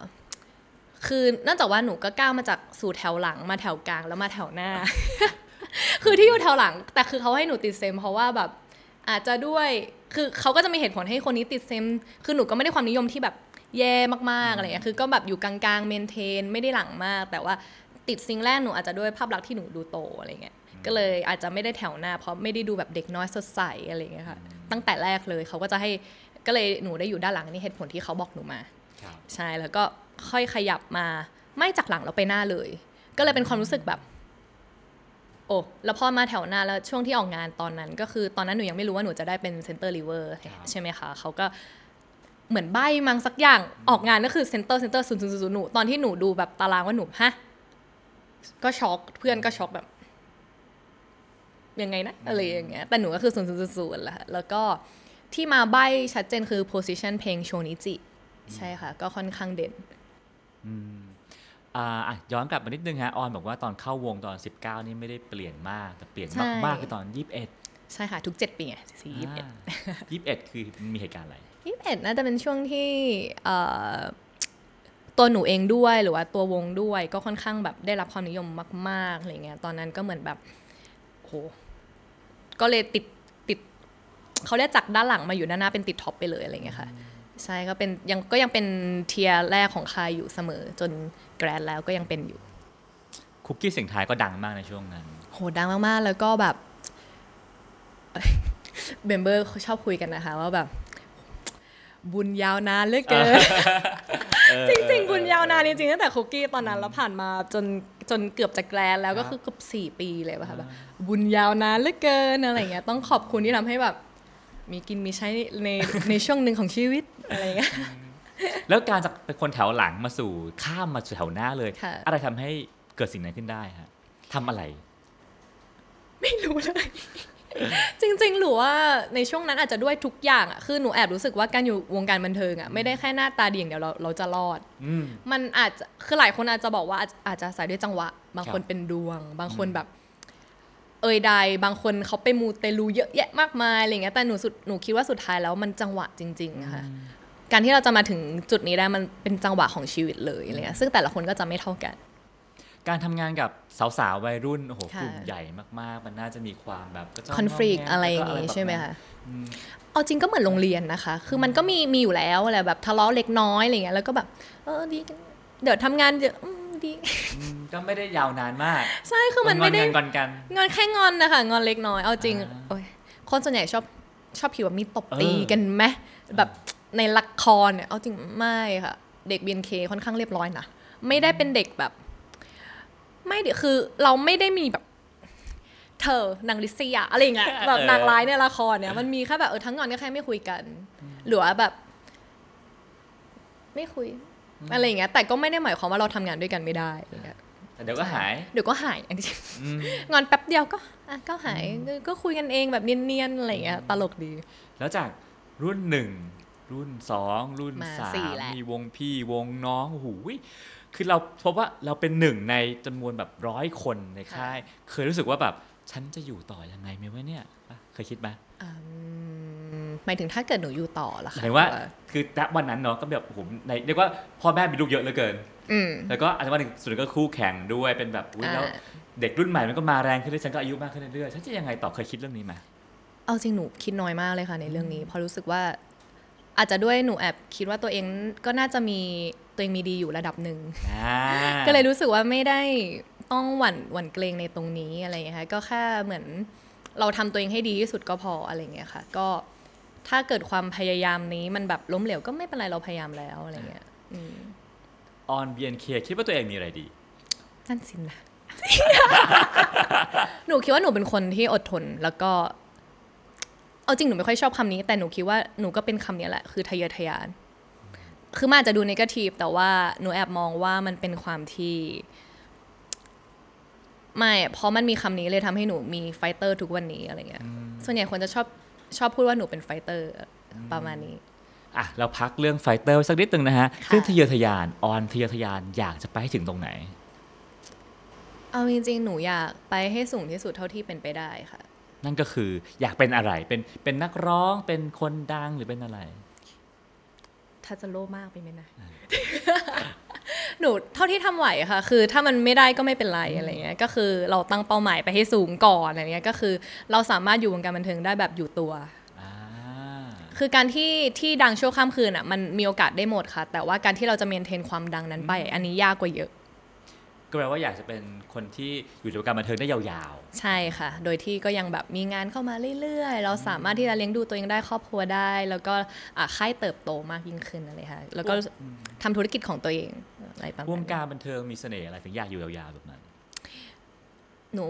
คือเนื่องจากว่าหนูก็ก้าวมาจากสู่แถวหลังมาแถวกลางแล้วมาแถวหน้า คือที่อยู่แถวหลังแต่คือเขาให้หนูติดเซมเพราะว่าแบบอาจจะด้วยคือเขาก็จะมีเหตุผลให้คนนี้ติดเซมคือหนูก็ไม่ได้ความนิยมที่แบบแย่มากๆอะไรอย่างเงี้ยคือก็แบบอยู่กลางๆเมนเทนไม่ได้หลังมากแต่ว่าติดซิงแรกหนูอาจจะด้วยภาพลักษณ์ที่หนูดูโตอะไรเงี้ยก็เลยอาจจะไม่ได้แถวหน้าเพราะไม่ได้ดูแบบเด็กน้อยสดใสอะไรเงี้ยค่ะตั้งแต่แรกเลยเขาก็จะให้ก็เลยหนูได้อยู่ด้านหลังนี่เหตุผลที่เขาบอกหนูมาใช่แล้วก็ค่อยขยับมาไม่จากหลังแล้วไปหน้าเลยก็เลยเป็นความรู้สึกแบบ โอ้แล้วพอมาแถวหน้าแล้วช่วงที่ออกงานตอนนั้นก็คือตอนนั้นหนูยังไม่รู้ว่าหนูจะได้เป็นเซนเตอร์รีเวอร์ใช่ไหมคะเขาก็เหมือนใบมั้งสักอย่างออกงานก็คือเซนเตอร์เซนเตอร์ศูนย์ศูนย์ศูนย์หนูตอนที่หนูดูแบบตารางว่าหนูฮะก็ช็อกเพื่อนก็ช็อกแบบยังไงนะอะไรอย่างเงี้ยแต่หนูก็คือศูนย์ศูนย์ศูนย์แหละแล้วก็ที่มาใบชัดเจนคือ position เพลงโชนิจิใช่ค่ะก็ค่อนข้างเด่นย้อนกลับมานิดนึงฮะออนบอกว่าตอนเข้าวงตอนสิบเก้านี่ไม่ได้เปลี่ยนมากแต่เปลี่ยนมากๆคือตอนยี่สิบเอ็ดใช่ค่ะทุกเจ็ดปีไงสี่ ยี่สิบเอ็ด ยี่สิบเอ็ดคือมีเหตุการณ์อะไรยี่สิบเอ็ดน่าจะเป็นช่วงที่ตัวหนูเองด้วยหรือว่าตัววงด้วยก็ค่อนข้างแบบได้รับความนิยมมากๆอะไรเงี้ยตอนนั้นก็เหมือนแบบโหก็เลยติดติดเขาเรียกจากด้านหลังมาอยู่ด้านหน้าเป็นติดท็อปไปเลยอะไรเงี้ยค่ะใช่ก็เป็นยังก็ยังเป็นเทียร์แรกของค่ายอยู่เสมอจนแกรนแล้วก็ยังเป็นอยู่คุกกี้เสียงไทยก็ดังมากในช่วงนั้นโหดังมากๆแล้วก็แบบเบมเบอร์ชอบคุยกันนะคะว่าแบบบุญยาวนานเหลือเกิน จริงๆบุญยาวนานจริงๆตั้งแต่คุกกี้ตอนนั้นแล้วผ่านมาจนจนเกือบจะแกรนแล้วก็คือเกือบสี่ปีเลยป่ะค่ะแบบบุญยาวนานเหลือเกินอะไรอย่างเงี้ยต้องขอบคุณที่ทำให้แบบมีกินมีใช้ในในช่วงหนึ่งของชีวิตอะไรเงี้ยแล้วการจากเป็นคนแถวหลังมาสู่ข้ามมาสู่แถวหน้าเลยอะไรทำให้เกิดสิ่งนั้นขึ้นได้ฮะทำอะไรไม่รู้เลย จริงๆหรือว่าในช่วงนั้นอาจจะด้วยทุกอย่างอ่ะคือหนูแอบรู้สึกว่าการอยู่วงการบันเทิงอ่ะไม่ได้แค่หน้าตาดีอย่างเดียวเราเราจะรอด ม, มันอาจจะคือหลายคนอาจจะบอกว่าอาจ, อาจจะสายด้วยจังหวะบางคนเป็นดวงบางคนแบบเอยใดบางคนเขาไปมูเตลูเยอะแยะมากมายอะไรเงี้ยแต่หนูสุดหนูคิดว่าสุดท้ายแล้วมันจังหวะจริงๆนะคะการที่เราจะมาถึงจุดนี้ได้มันเป็นจังหวะของชีวิตเลยอะไรเงี้ยซึ่งแต่ละคนก็จะไม่เท่ากันการทำงานกับสาวๆวัยรุ่นโอ้โหกลุ่มใหญ่มากๆมันน่าจะมีความแบบคอนฟลิกต์อะไรอย่างงี้ใช่ไหมคะเอาจริงก็เหมือนโรงเรียนนะคะคือมันก็มีมีอยู่แล้วอะไรแบบทะเลาะเล็กน้อยอะไรเงี้ยแล้วก็แบบเออดีเดี๋ยวทำงานเดี๋ยวก็ไม่ได้ยาวนานมากใช่คือมันไม่ได้งอนกันงอนแค่งอนนะคะงอนเล็กน้อยเอาจริงโอ้ยคนส่วนใหญ่ชอบชอบคิดว่ามีตบตีกันไหมแบบในละครเนี่ยเอาจริงไม่ค่ะเด็ก บี เอ็น เค ค่อนข้างเรียบร้อยนะไม่ได้เป็นเด็กแบบไม่เดี๋ยวคือเราไม่ได้มีแบบเธอนางลิเซียอะไรอย่างเงี้ยแบบนางร้ายในละครเนี่ยมันมีแค่แบบเออทั้งงอนก็แค่ไม่คุยกันหรือว่าแบบไม่คุยอะไรอย่างเงี้ยแต่ก็ไม่ได้หมายความว่าเราทำงานด้วยกันไม่ได้แต่เดี๋ยวก็หายเดี๋ยวก็หายงอนแป๊บเดียวก็ก็หายก็คุยกันเองแบบเนียนๆอะไรอย่างเงี้ยตลกดีแล้วจากรุ่นหนึ่งรุ่นสองรุ่นสามมีวงพี่วงน้องหูยคือเราพบว่าเราเป็นหนึ่งในจำนวนแบบร้อยคนในค่ายเคยรู้สึกว่าแบบฉันจะอยู่ต่อยังไงไหมวะเนี่ยเคยคิดไหมหมายถึงถ้าเกิดหนูอยู่ต่อล่ะค่ะหมายว่าคือณวันนั้นเนาะก็แบบผมในเรียกว่าพ่อแม่มีลูกเยอะเหลือเกินแล้วก็อาจจะวันหนึ่งส่วนก็คู่แข่งด้วยเป็นแบบอุ้ยแล้วเด็กรุ่นใหม่มันก็มาแรงขึ้นเรื่อยฉันก็อายุมากขึ้นเรื่อยฉันจะยังไงต่อเคยคิดเรื่องนี้ไหมเอาจริงหนูคิดน้อยมากเลยค่ะในเรื่องนี้เพราะรู้สึกว่าอาจจะด้วยหนูแอบคิดว่าตัวเองก็น่าจะมีตัวเองมีดีอยู่ระดับหนึ่งก็เลยรู้สึกว่าไม่ได้ต้องหวั่นหวั่นเกรงในตรงนี้อะไรอย่างเงี้ยค่ะก็แค่เหมือนเราทำตัวเองให้ดีที่สุดก็พออะไรอย่างเงี้ยค่ะก็ถ้าเกิดความพยายามนี้มันแบบล้มเหลวก็ไม่เป็นไรเราพยายามแล้วอะไรเงี้ยออน บี เอ็น เค คิดว่าตัวเองมีอะไรดีนั่นสินะ หนูคิดว่าหนูเป็นคนที่อดทนแล้วก็เอาจริงหนูไม่ค่อยชอบคำนี้แต่หนูคิดว่าหนูก็เป็นคำนี้แหละคือทะเยอทะยานคือมันอาจจะดูเนกาทีฟแต่ว่าหนูแอบมองว่ามันเป็นความที่ไม่เพราะมันมีคำนี้เลยทำให้หนูมีไฟเตอร์ทุกวันนี้อะไรเงี้ยส่วนใหญ่คนจะชอบชอบพูดว่าหนูเป็นไฟเตอร์ประมาณนี้อ่ะเราพักเรื่องไฟเตอร์สักนิดนึงนะฮะเรื่องทะเยอทะยานออนทะเยอทะยานอยากจะไปให้ถึงตรงไหนเอาจริงๆหนูอยากไปให้สูงที่สุดเท่าที่เป็นไปได้ค่ะนั่นก็คืออยากเป็นอะไรเป็นเป็นนักร้องเป็นคนดังหรือเป็นอะไรถ้าจะโลภมากไปไหมนะ หนูเท่าที่ทำไหวค่ะคือถ้ามันไม่ได้ก็ไม่เป็นไรอะไรเงี้ยก็คือเราตั้งเป้าหมายไปให้สูงก่อนอะไรเงี้ยก็คือเราสามารถอยู่วงการบันเทิงได้แบบอยู่ตัวคือการที่ที่ดังชั่วข้ามคืนอ่ะมันมีโอกาสได้หมดค่ะแต่ว่าการที่เราจะเมนเทนความดังนั้นไปอันนี้ยากกว่าเยอะก็แปลว่าอยากจะเป็นคนที่อยู่ในวงการบันเทิงได้ยาวๆใช่ค่ะโดยที่ก็ยังแบบมีงานเข้ามาเรื่อยๆเราสามารถที่จะเลี้ยงดูตัวเองได้ครอบครัวได้แล้วก็ค่ายเติบโตมากยิ่งขึ้นอะไรค่ะแล้วก็ทำธุรกิจของตัวเองอะไรประมาณนี้วงการบันเทิงมีเสน่ห์อะไรถึงอยากอยู่ยาวๆแบบนั้นหนู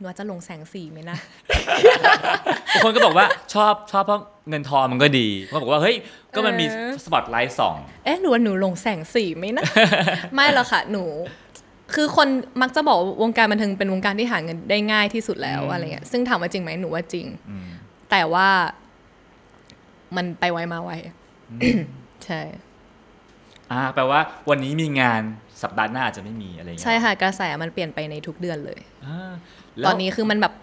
หนูอาจจะลงแสงสีไหมนะบางคนก็บอกว่าชอบชอบเพราะเงินทองมันก็ดีก็บอกว่าเฮ้ยก็มันมีสปอตไลท์ส่องเอ๊ะหนูว่าหนูลงแสงสีไหมนะไม่หรอกค่ะหนูคือคนมักจะบอกวงการบันเทิงเป็นวงการที่หาเงินได้ง่ายที่สุดแล้วอะไรเงี้ยซึ่งถามว่าจริงไหมหนูว่าจริงแต่ว่ามันไปไวมาไว ใช่อ่าแปลว่าวันนี้มีงานสัปดาห์หน้าอาจจะไม่มีอะไรเงี้ยใช่ค่ะกระแสมันเปลี่ยนไปในทุกเดือนเลยอ่าตอนนี้คือมันแบบ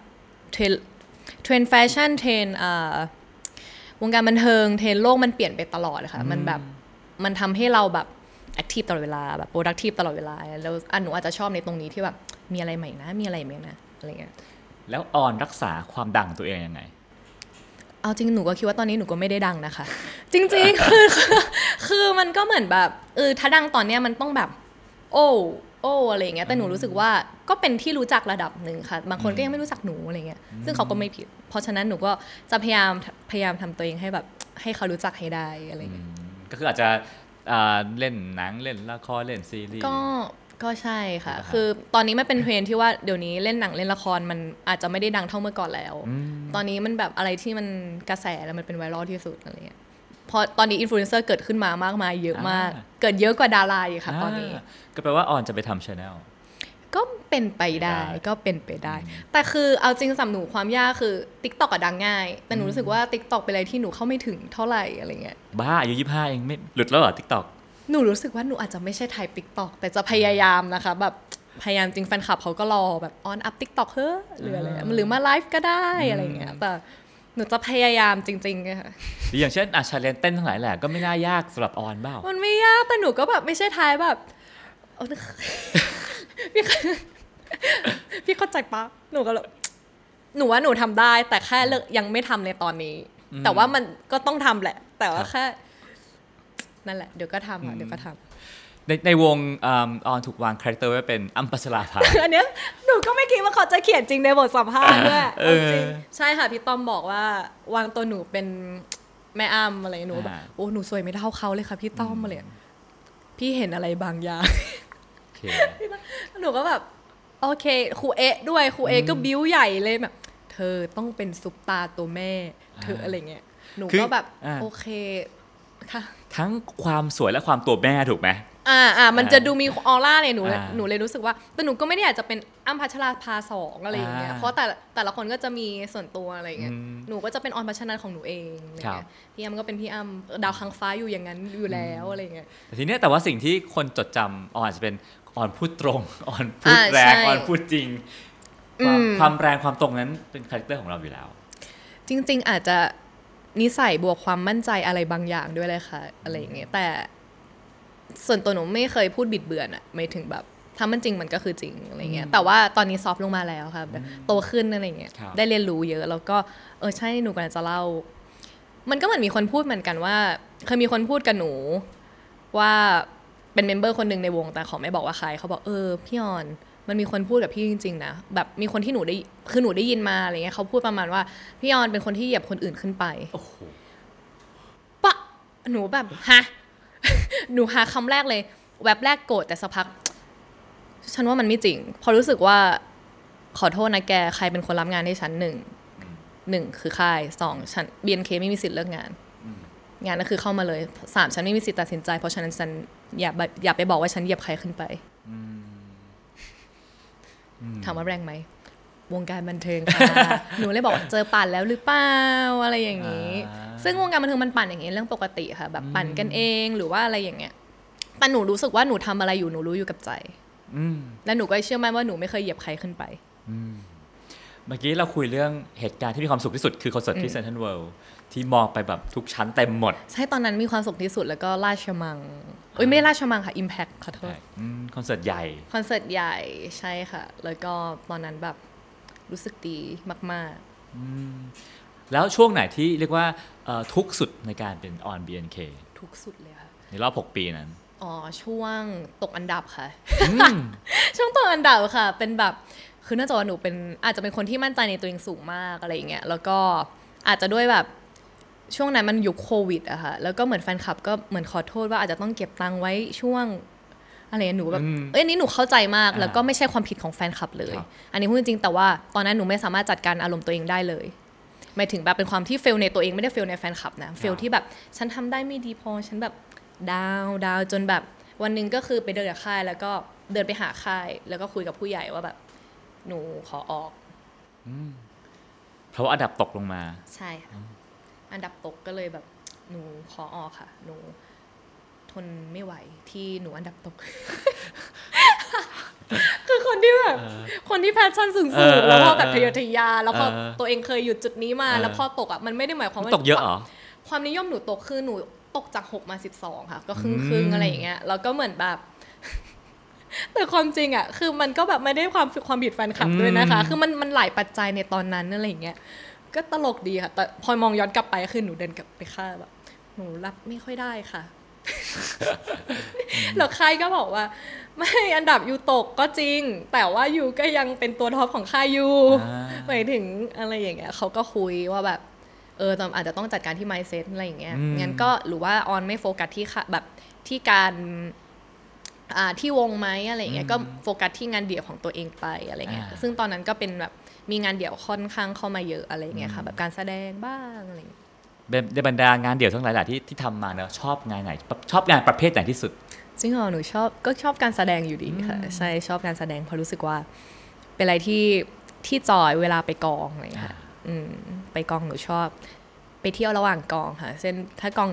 เทรนเทรนแฟชั่นเทรนอ่าวงการบันเทิงเทรนโลกมันเปลี่ยนไปตลอดค่ะมันแบบมันทำให้เราแบบแอคทีฟตลอดเวลาแบบ productive ตลอดเวลาแล้วอันหนูอาจจะชอบในตรงนี้ที่แบบมีอะไรใหม่นะมีอะไรใหม่นะอะไรเงี้ยแล้วออนรักษาความดังตัวเองยังไงเอาจริงหนูก็คิดว่าตอนนี้หนูก็ไม่ได้ดังนะคะจริงๆคือคือมันก็เหมือนแบบเออถ้าดังตอนเนี้ยมันต้องแบบโอ้โอ้อะไรเงี้ยแต่หนูรู้สึกว่าก็เป็นที่รู้จักระดับหนึ่งค่ะบางคนก็ยังไม่รู้จักหนูอะไรเงี้ยซึ่งเขาก็ไม่ผิดเพราะฉะนั้นหนูก็จะพยายามพยายามทำตัวเองให้แบบให้เขารู้จักให้ได้อะไรเงี้ยก็คืออาจจะเล่นหนังเล่นละครเล่นซีรีส์ก็ก็ใช่ค่ะคือตอนนี้ไม่เป็นเทรนที่ว่าเดี๋ยวนี้เล่นหนังเล่นละครมันอาจจะไม่ได้ดังเท่าเมื่อก่อนแล้วตอนนี้มันแบบอะไรที่มันกระแสแล้วมันเป็นไวรัลที่สุดอะไรเงี้ยพอตอนนี้อินฟลูเอนเซอร์เกิดขึ้นมามากมายเยอะมากเกิดเยอะกว่าดาราอยู่ค่ะตอนนี้ก็แปลว่าออนจะไปทำ channel ก็เป็นไปได้ก็เป็นไปได้แต่คือเอาจริงสำหรับหนูความยากคือ TikTok อ่ะดังง่ายแต่หนูรู้สึกว่า TikTok เป็นอะไรที่หนูเข้าไม่ถึงเท่าไหร่อะไรเงี้ยบ้าอายุยี่สิบห้าเองไม่หลุดแล้วเหรอ TikTokหนูรู้สึกว่าหนูอาจจะไม่ใช่ไทย TikTok แต่จะพยายามนะคะแบบพยายามจริงแฟนคลับเขาก็รอแบบออนอัพ TikTok เฮ้อหรืออะไรหรือมาไลฟ์ก็ได้อะไรเงี้ยแต่หนูจะพยายามจริงๆค่ะอย่างเช่นอ่ะชาเลนจ์เต้นทั้งหลายแหละก็ไม่น่ายากสำหรับออนเปล่ามันไม่ยากแต่หนูก็แบบไม่ใช่ไทยแบบพี่พี่เข้าใจปะหนูก็หนูว่าหนูทำได้แต่แค่ยังไม่ทำในตอนนี้แต่ว่ามันก็ต้องทำแหละแต่ว่าแค่นั่นแหละเดี๋ยวก็ทำอ่ะเดี๋ยวก็ทำในในวงออนถูกวางคาแรคเตอร์ไว้เป็นอัมพัชราภา อันเนี้ยหนูก็ไม่คิดว่าเขาจะเขียนจริงในบทสัมภาษณ์ด้วยจริงใช่ค่ะพี่ต้อมบอกว่าวางตัวหนูเป็นแม่อ้ำอะไรหนูแบบโอ้หนูสวยไม่เท่าเขาเลยค่ะพี่ต้อมมาเลยพี่เห็นอะไรบางอย่าง okay. หนูก็แบบโอเคครูเอะด้วยครูเอะก็บิ้วใหญ่เลยแบบเธอต้องเป็นซุปตาตัวแม่เธออะไรเงี้ยหนูก็แบบโอเคทั้งความสวยและความตัวแม่ถูกไหมอ่าอ่ามันจะดูมีออร่าเนี่ยหนูหนูเลยรู้สึกว่าแต่หนูก็ไม่ได้อยากจะเป็นอ้ำพัชราภาสองอะไรอย่างเงี้ยเพราะแต่แต่ละคนก็จะมีส่วนตัวอะไรอย่างเงี้ยหนูก็จะเป็นออนพัชนันของหนูเองเนี่ยพี่อ้ำก็เป็นพี่อ้ำดาวค้างฟ้าอยู่อย่างนั้นอยู่แล้วอะไรอย่างเงี้ยแต่ทีเนี้ยแต่ว่าสิ่งที่คนจดจำออนอาจจะเป็นออนพูดตรงออนพูดแรงออนพูดจริงความแรงความตรงนั้นเป็นคาแรคเตอร์ของเราอยู่แล้วจริงๆอาจจะนิสัยบวกความมั่นใจอะไรบางอย่างด้วยเลยค่ะอะไรอย่างเงี้ยแต่ส่วนตัวหนูไม่เคยพูดบิดเบือนอะไม่ถึงแบบถ้ามันจริงมันก็คือจริงอะไรเงี้ยแต่ว่าตอนนี้ซอฟต์ลงมาแล้วค่ะโตขึ้นอะไรเงี้ยได้เรียนรู้เยอะแล้วก็เออใช่หนูกำลังจะเล่ามันก็เหมือนมีคนพูดเหมือนกันว่าเคยมีคนพูดกับหนูว่าเป็นเมมเบอร์คนหนึ่งในวงแต่ขอไม่บอกว่าใครเขาบอกเออพี่ออนมันมีคนพูดกับพี่จริงๆนะแบบมีคนที่หนูได้คือหนูได้ยินมาอะไรเงี้ยเขาพูดประมาณว่าพี่ออนเป็นคนที่เหยียบคนอื่นขึ้นไปโอ้โหปะหนูแบบฮะ หนูหาคำแรกเลยแวบแรกโกรธแต่สักพักฉันว่ามันไม่จริงพอรู้สึกว่าขอโทษนะแกใครเป็นคนรับงานให้ฉันหนึ่งหนึ่งคือค่ายสองฉัน บี เอ็น เค ไม่มีสิทธิ์เลิกงานงานก็คือเข้ามาเลยสามฉันไม่มีสิทธิ์ตัดสินใจเพราะฉะนั้นฉันอย่าอย่าไปบอกว่าฉันเหยียบใครขึ้นไปถามว่าแรงไหมวงการบันเทิงค่ะ หนูเลยบอกเจอปั่นแล้วหรือเปล่าอะไรอย่างนี้ซึ่งวงการบันเทิงมันปั่นอย่างนี้เรื่องปกติค่ะแบบปั่นกันเองหรือว่าอะไรอย่างเงี้ยแต่หนูรู้สึกว่าหนูทำอะไรอยู่หนูรู้อยู่กับใจและหนูก็เชื่อมั่นว่าหนูไม่เคยเหยียบใครขึ้นไปเมื่อกี้เราคุยเรื่องเหตุการณ์ที่มีความสุขที่สุดคือคอนเสิร์ตที่เซ็นทรัลเวิลด์ที่มองไปแบบทุกชั้นเต็มหมดใช่ตอนนั้นมีความสุขที่สุดแล้วก็ราชมังอุ๊ยไม่ราชมังค่ะ Impact ขอโทษคอนเสิร์ตใหญ่คอนเสิร์ตใหญ่ใช่ค่ะแล้วก็ตอนนั้นแบบรู้สึกดีมากๆอืมแล้วช่วงไหนที่เรียกว่าทุกสุดในการเป็นออน บี เอ็น เค ทุกสุดเลยค่ะในรอบหกปีนั้นอ๋อช่วงตกอันดับค่ะ ช่วงตกอันดับค่ะเป็นแบบคือน่าจะว่าหนูเป็นอาจจะเป็นคนที่มั่นใจในตัวเองสูงมากอะไรอย่างเงี้ยแล้วก็อาจจะด้วยแบบช่วงนั้นมันยุคโควิดอะค่ะแล้วก็เหมือนแฟนคลับก็เหมือนขอโทษว่าอาจจะต้องเก็บตังค์ไว้ช่วง อะไรหนูแบบเอ้ยอันนี้หนูเข้าใจมากแล้วก็ไม่ใช่ความผิดของแฟนคลับเลยอันนี้พูดจริงแต่ว่าตอนนั้นหนูไม่สามารถจัดการอารมณ์ตัวเองได้เลยไม่ถึงแบบเป็นความที่เฟลในตัวเองไม่ได้เฟลในแฟนคลับนะเฟลที่แบบฉันทำได้ไม่ดีพอฉันแบบดาวดาวจนแบบวันนึงก็คือไปเดินกับค่ายแล้วก็เดินไปหาค่ายแล้วก็คุยกับผู้ใหญ่ว่าแบบหนูขอออกเพราะว่าอันดับตกลงมาใช่ค่ะอันดับตกก็เลยแบบหนูขอออกค่ะหนูทนไม่ไหวที่หนูอันดับตก คือคนที่แบบคนที่แพชชั่นสูงๆแล้วพอแบบทะเยอทะยานแล้วพอตัวเองเคยอยู่จุดนี้มาแล้วพอตกอ่ะมันไม่ได้หมายความว่าตกเยอะเหรอความนิยมหนูตกคือหนูตกจากหกมาสิบสองค่ะก็ครึ่งๆอะไรอย่างเงี้ยแล้วก็เหมือนแบบแต่ความจริงอ่ะคือมันก็แบบไม่ได้ความความผิดแฟนคลับด้วยนะคะคือมันมันหลายปัจจัยในตอนนั้นอะไรอย่างเงี้ยก็ตลกดีค่ะแต่พอมองย้อนกลับไปคือหนูเดินกลับไปค่ายแบบหนูรับไม่ค่อยได้ค่ะแล้วค่ายก็บอกว่าไม่อันดับยูตกก็จริงแต่ว่ายูก็ยังเป็นตัวท็อปของค่ายยูหมายถึงอะไรอย่างเงี้ยเขาก็คุยว่าแบบเอออาจจะต้องจัดการที่ mindset อะไรอย่างเงี้ยงั้นก็หรือว่าออนไม่โฟกัสที่แบบที่การอ่าที่วงไหมอะไรอย่างเงี้ยก็โฟกัสที่งานเดี่ยวของตัวเองไปอะไรเงี้ยซึ่งตอนนั้นก็เป็นแบบมีงานเดี่ยวค่อนข้างเข้ามาเยอะอะไรเงี้ยค่ะแบบการแสดงบ้างอะไรอย่างเงี้ยในบรรดางานเดี่ยวทั้งหลายหลายที่ที่ทำมาเนอะชอบงานไหนชอบงานประเภทไหนที่สุดจริงเหรอหนูชอบก็ชอบการแสดงอยู่ดีค่ะใช่ชอบการแสดงเพราะรู้สึกว่าเป็นอะไรที่ที่จอยเวลาไปกองอะไรค่ะไปกองหนูชอบไปเที่ยวระหว่างกองค่ะเช่นถ้ากอง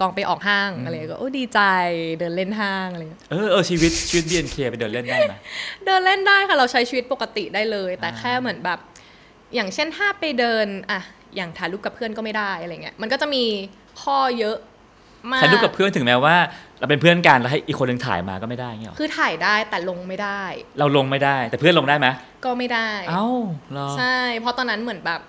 กองไปออกห้างอะไรก็โอ้ดีใจเดินเล่นห้างอะไรเออเออชีวิตชีวิต บี เอ็น เค ไปเดินเล่นได้ไหมเดินเล่นได้ค่ะเราใช้ชีวิตปกติได้เลยแต่แค่เหมือนแบบอย่างเช่นถ้าไปเดินอะอย่างถ่ายรูปกับเพื่อนก็ไม่ได้อะไรเงี้ยมันก็จะมีข้อเยอะมากถ่ายรูปกับเพื่อนถึงแม้ว่าเราเป็นเพื่อนกันแล้วให้อีกคนนึงถ่ายมาก็ไม่ได้เงี้ยคือถ่ายได้แต่ลงไม่ได้เราลงไม่ได้แต่เพื่อนลงได้ไหมก็ไม่ได้เอ้าเหรอใช่เพราะตอนนั้นเหมือนแบบ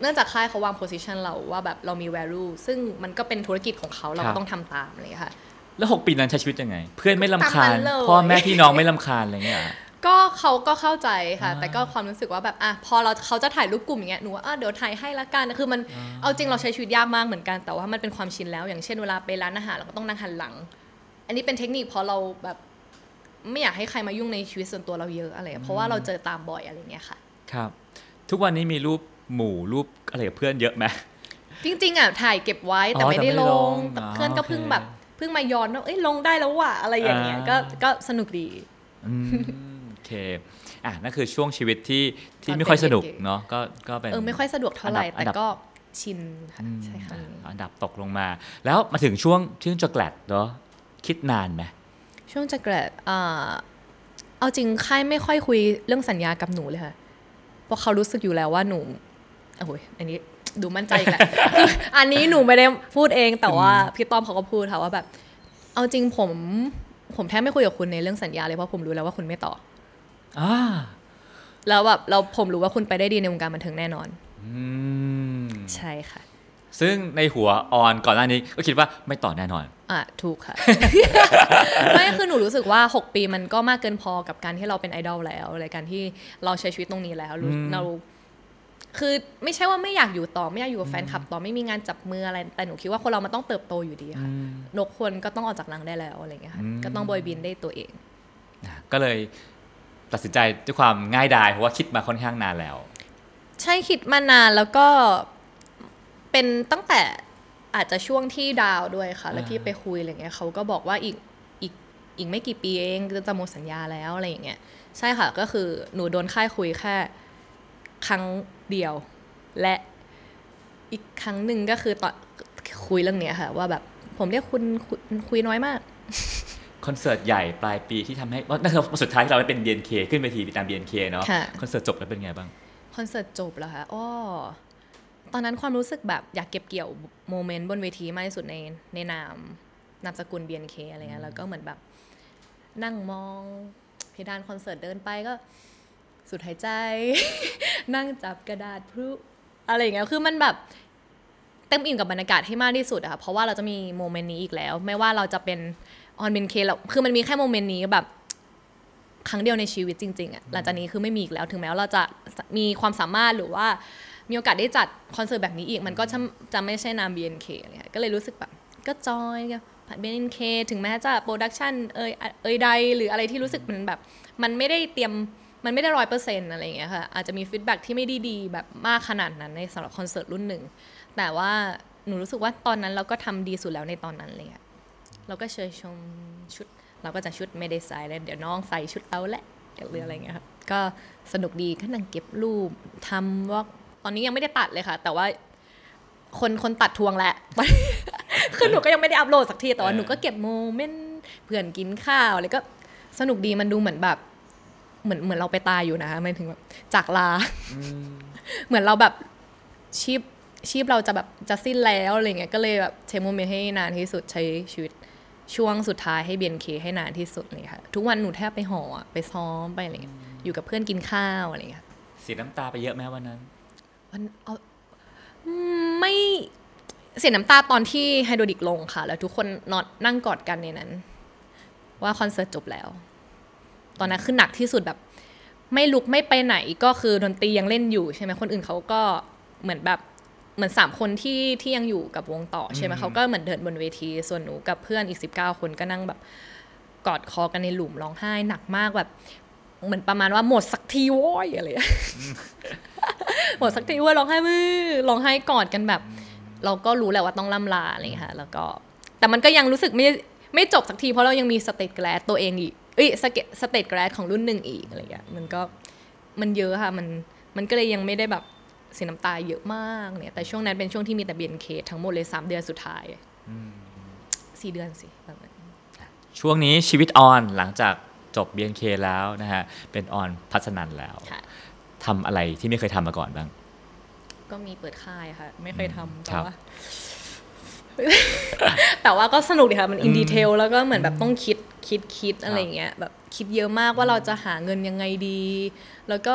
เนื่องจากค่ายเขาวาง position เราว่าแบบเรามี value ซึ่งมันก็เป็นธุรกิจของเขาเราก็ต้องทำตามอะไรค่ะแล้วหกปีนั้นใช้ชีวิตยังไงเพื่อนไม่รำคาญพ่อแม่พี่น้องไม่รำคาญอะไรเงี้ยก็เขาก็เข้าใจค่ะแต่ก็ความรู้สึกว่าแบบอ่ะพอเราเขาจะถ่ายรูปกลุ่มอย่างเงี้ยหนูว่าอ่ะเดี๋ยวถ่ายให้ละกันคือมันเอาจริงเราใช้ชีวิตยากมากเหมือนกันแต่ว่ามันเป็นความชินแล้วอย่างเช่นเวลาไปร้านอาหารเราก็ต้องนั่งหันหลังอันนี้เป็นเทคนิคเพราะเราแบบไม่อยากให้ใครมายุ่งในชีวิตส่วนตัวเราเยอะอะไรเพราะว่าเราเจอตามบ่อยอะไรเงี้ยค่ะครับทุกวันนี้มีรูปหมู่รูปอะไรกับเพื่อนเยอะไหมจริงๆอ่ะถ่ายเก็บไว้แต่ไม่ได้ลงแต่เพื่อนก็เพิ่งแบบเพิ่งมาย้อนว่าเอ้ยลงได้แล้วว่ะอะไรอย่างเงี้ยก็ก็สนุกดีโอเคอ่ะนั่นคือช่วงชีวิตที่ที่ไม่ค่อยสนุกเนาะก็ก็เป็นเออไม่ค่อยสะดวกเท่าไหร่แต่ก็ชินค่ะใช่ค่ะอันดับตกลงมาแล้วมาถึงช่วงช่วงจักรแลดเนาะคิดนานไหมช่วงจักรแลดอ่าเอาจริงค่ายไม่ค่อยคุยเรื่องสัญญากับหนูเลยค่ะเพราะเขารู้สึกอยู่แล้วว่าหนูโอ้ยอันนี้ดูมั่นใจอีกแหละอันนี้หนูไม่ได้พูดเองแต่ว่าพี่ต้อมเขาก็พูดค่ะว่าแบบเอาจริงผมผมแทบไม่คุยกับคุณในเรื่องสัญญาเลยเพราะผมรู้แล้วว่าคุณไม่ต่ออ่าแล้วแบบเราผมรู้ว่าคุณไปได้ดีในวงการบันเทิงแน่นอนอืมใช่ค่ะซึ่งในหัวออนก่อนหน้านี้ก็คิดว่าไม่ต่อแน่นอนอ่ะถูกค่ะ ไม่คือหนูรู้สึกว่าหกปีมันก็มากเกินพอกับการที่เราเป็นไอดอลแล้วอะไรการที่เราใช้ชีวิตตรงนี้แล้วเราคือไม่ใช่ว่าไม่อยากอยู่ต่อไม่อยากอยู่กับแฟนคลับต่อไม่มีงานจับมืออะไรแต่หนูคิดว่าคนเรามันต้องเติบโตอยู่ดีค่ะนกควรก็ต้องออกจากรังได้แล้วอะไรเงี้ยค่ะก็ต้องบอยบินได้ตัวเองก็เลยตัดสินใจด้วยความง่ายดายเพราะว่าคิดมาค่อนข้างนานแล้วใช่คิดมานานแล้วก็เป็นตั้งแต่อาจจะช่วงที่ดาวด้วยค่ะแล้วที่ไปคุยอะไรเงี้ยเขาก็บอกว่าอีกอีกอีกไม่กี่ปีเองจะหมดสัญญาแล้วอะไรอย่างเงี้ยใช่ค่ะก็คือหนูโดนค่ายคุยแค่ครั้งเดียวและอีกครั้งหนึ่งก็คือตอนคุยเรื่องเนี้ยค่ะว่าแบบผมเรียกคุณคุยน้อยมากคอนเสิร์ตใหญ่ปลายปีที่ทำให้นั่นคือสุดท้ายที่เราได้เป็น บี เอ็น เค ขึ้นเวทีตาม บี เอ็น เค เนาะคอนเสิร์ตจบแล้วเป็นไงบ้างคอนเสิร์ตจบแล้วค่ะอ้อตอนนั้นความรู้สึกแบบอยากเก็บเกี่ยวโมเมนต์บนเวทีมากที่สุดในในนามนามสกุล บี เอ็น เค อะไรเงี้ยแล้วก็เหมือนแบบนั่งมองเพดานคอนเสิร์ตเดินไปก็สุดหายใจ นั่งจับกระดาษพลุอะไรอย่างเงี้ยคือมันแบบเต็มอิ่มกับบรรยากาศให้มากที่สุดอะค่ะเพราะว่าเราจะมีโมเมนต์นี้อีกแล้วไม่ว่าเราจะเป็นออนเบนเคแล้วคือมันมีแค่โมเมนต์นี้แบบครั้งเดียวในชีวิตจริงๆอะหลังจากนี้คือไม่มีอีกแล้วถึงแม้ว่าเราจะมีความสามารถหรือว่ามีโอกาสได้จัดคอนเสิร์ตแบบนี้อีกมันก็จะไม่ใช่นาม บี เอ็น เค อะไรเงี้ยก็เลยรู้สึกแบบก็จอย บี เอ็น เค ถึงแม้จะโปรดักชันเอ่ยเอ่ยใดหรืออะไรที่รู้สึกมันแบบมันไม่ได้เตรียมมันไม่ได้ ร้อยเปอร์เซ็นต์ อะไรอย่างเงี้ยค่ะอาจจะมีฟีดแบคที่ไม่ดีๆแบบมากขนาดนั้นในสำหรับคอนเสิร์ตรุ่นหนึ่งแต่ว่าหนูรู้สึกว่าตอนนั้นเราก็ทำดีสุดแล้วในตอนนั้นเลยอะเราก็เชยชมชุดเราก็จะชุดไม่ได้ใส่แล้วเดี๋ยวน้องใส่ชุดเอาแหละเดี๋ยวเรื่องอะไรเงี้ยค่ะก็สนุกดีก็นั่งเก็บรูปทำว่าตอนนี้ยังไม่ได้ตัดเลยค่ะแต่ว่าคนคนตัดทวงแหละคือหนูก็ยังไม่ได้อัพโหลดสักทีแต่ว่าหนูก็เก็บโมเมนต์เพื่อนกินข้าวอะไรก็สนุกดีมันดูเหมือนแบบเหมือนเหมือนเราไปตายอยู่นะไม่ถึงแบบจากลาเหมือนเราแบบชีพชีพเราจะแบบจะสิ้นแล้วอะไรเงี้ยก็เลยแบบใช้โมเมนต์ให้นานที่สุดใช้ชีวิตช่วงสุดท้ายให้ บี เอ็น เค ให้นานที่สุดเลยค่ะทุกวันหนูแทบไปหอไปซ้อมไปอะไรเงี้ยอยู่กับเพื่อนกินข้าวอะไรเงี้ยเสียน้ำตาไปเยอะไหมวันนั้นวันเอาไม่เสียน้ำตาตอนที่ไฮโดรดิกลงค่ะแล้วทุกคนนอนนั่งกอดกันในนั้นว่าคอนเสิร์ตจบแล้วตอนนั้นคือหนักที่สุดแบบไม่ลุกไม่ไปไหนก็คือดนตรียังเล่นอยู่ใช่ไหมคนอื่นเขาก็เหมือนแบบเหมือนสามคนที่ที่ยังอยู่กับวงต่อใช่ไหมเขาก็เหมือนเดินบนเวทีส่วนหนูกับเพื่อนอีกสิบเก้าคนก็นั่งแบบกอดคอกันในหลุมร้องไห้หนักมากแบบเหมือนประมาณว่าหมดสักทีโว้ยอะไรหมดสักทีโว้ยร้องไห้มือร้องไห้กอดกันแบบเราก็รู้แหละว่าต้องล่ำลาอะไรอย่างเงี้ยค่ะแล้วก็แต่มันก็ยังรู้สึกไม่ไม่จบสักทีเพราะเรายังมีสเตจแกรดตัวเองอีกเอ้ยสเตจสเตจแกรดของรุ่นหนึ่งอีกอะไรอย่างเงี้ยมันก็มันเยอะค่ะมันมันก็เลยยังไม่ได้แบบเสียน้ำตาเยอะมากเนี่ยแต่ช่วงนั้นเป็นช่วงที่มีแต่ บี เอ็น เค ทั้งหมดเลยสามเดือนสุดท้ายสี่เดือนสิประมาณช่วงนี้ชีวิตออนหลังจากจบ บี เอ็น เค แล้วนะฮะเป็นออนพัฒนันแล้วทำอะไรที่ไม่เคยทำมาก่อนบ้างก็มีเปิดค่ายค่ะไม่เคยทำแต่ว่าแต่ว่าก็สนุกดีค่ะมันอินดีเทลแล้วก็เหมือนแบบต้องคิดคิดคิดอะไรเงี้ยแบบคิดเยอะมากว่าเราจะหาเงินยังไงดีแล้วก็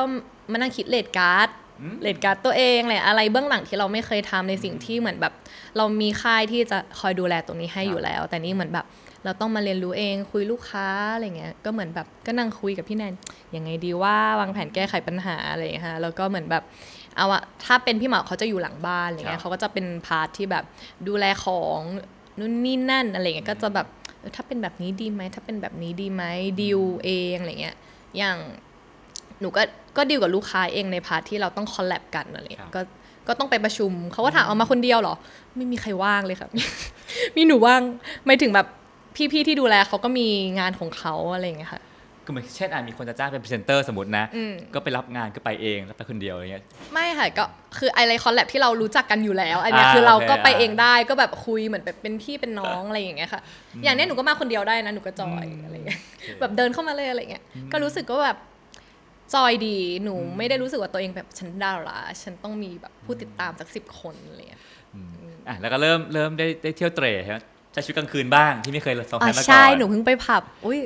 มานั่งคิดเรทการ์ดเรทการ์ดตัวเองเลยอะไรเบื้องหลังที่เราไม่เคยทำในสิ่งที่เหมือนแบบเรามีค่ายที่จะคอยดูแลตรงนี้ให้อยู่แล้วแต่นี่เหมือนแบบเราต้องมาเรียนรู้เองคุยลูกค้าอะไรเงี้ยก็เหมือนแบบก็นั่งคุยกับพี่แนนยังไงดีว่าวางแผนแก้ไขปัญหาอะไรอย่างเงี้ยค่ะแล้วก็เหมือนแบบเอาอะถ้าเป็นพี่หมาเขาจะอยู่หลังบ้านอะไรเงี้ยเขาก็จะเป็นพาร์ทที่แบบดูแลของนู่นนี่นั่นอะไรเงี้ยก็จะแบบถ้าเป็นแบบนี้ดีไหมถ้าเป็นแบบนี้ดีไหมดีลเองอะไรเงี้ยอย่างหนูก็ก็ดีลกับลูกค้าเองในพาร์ทที่เราต้องคอลแลบกันอะไรเงี้ยก็ก็ต้องไปประชุมเขาก็ถามเอามาคนเดียวเหรอไม่มีใครว่างเลยครับมีหนูว่างไม่ถึงแบบพี่ๆที่ดูแลเขาก็มีงานของเขาอะไรอย่างเงี้ยค่ะก็เหมือนเช่นอาจมีคนจะจ้างเป็นพรีเซนเตอร์สมมตินะก็ไปรับงานก็ไปเองแล้วไปคนเดียวอะไรเงี้ยไม่ค่ะก็คืออะไรคอลแลบที่เรารู้จักกันอยู่แล้วอันนี้คือเราก็ไปเองได้ก็แบบคุยเหมือนแบบเป็นพี่เป็นน้องอะไรอย่างเงี้ยค่ะอย่างนี้หนูก็มาคนเดียวได้นะหนูก็จอยอะไรเงี้ยแบบเดินเข้ามาเลยอะไรเงี้ยก็รู้สึกว่าแบบจอยดีหนูไม่ได้รู้สึกว่าตัวเองแบบฉันดาราฉันต้องมีแบบผู้ติดตามสักสิบคนอะไรเงี้ยอ่ะแล้วก็เริ่มเริ่มได้ได้เที่ยวเตร่ใช่ไหมใช้ชุดกลางคืนบ้างที่ไม่เคยลองทำมาก่อนอ่ะใช่หนูเพิ่งไปผับอุ้ย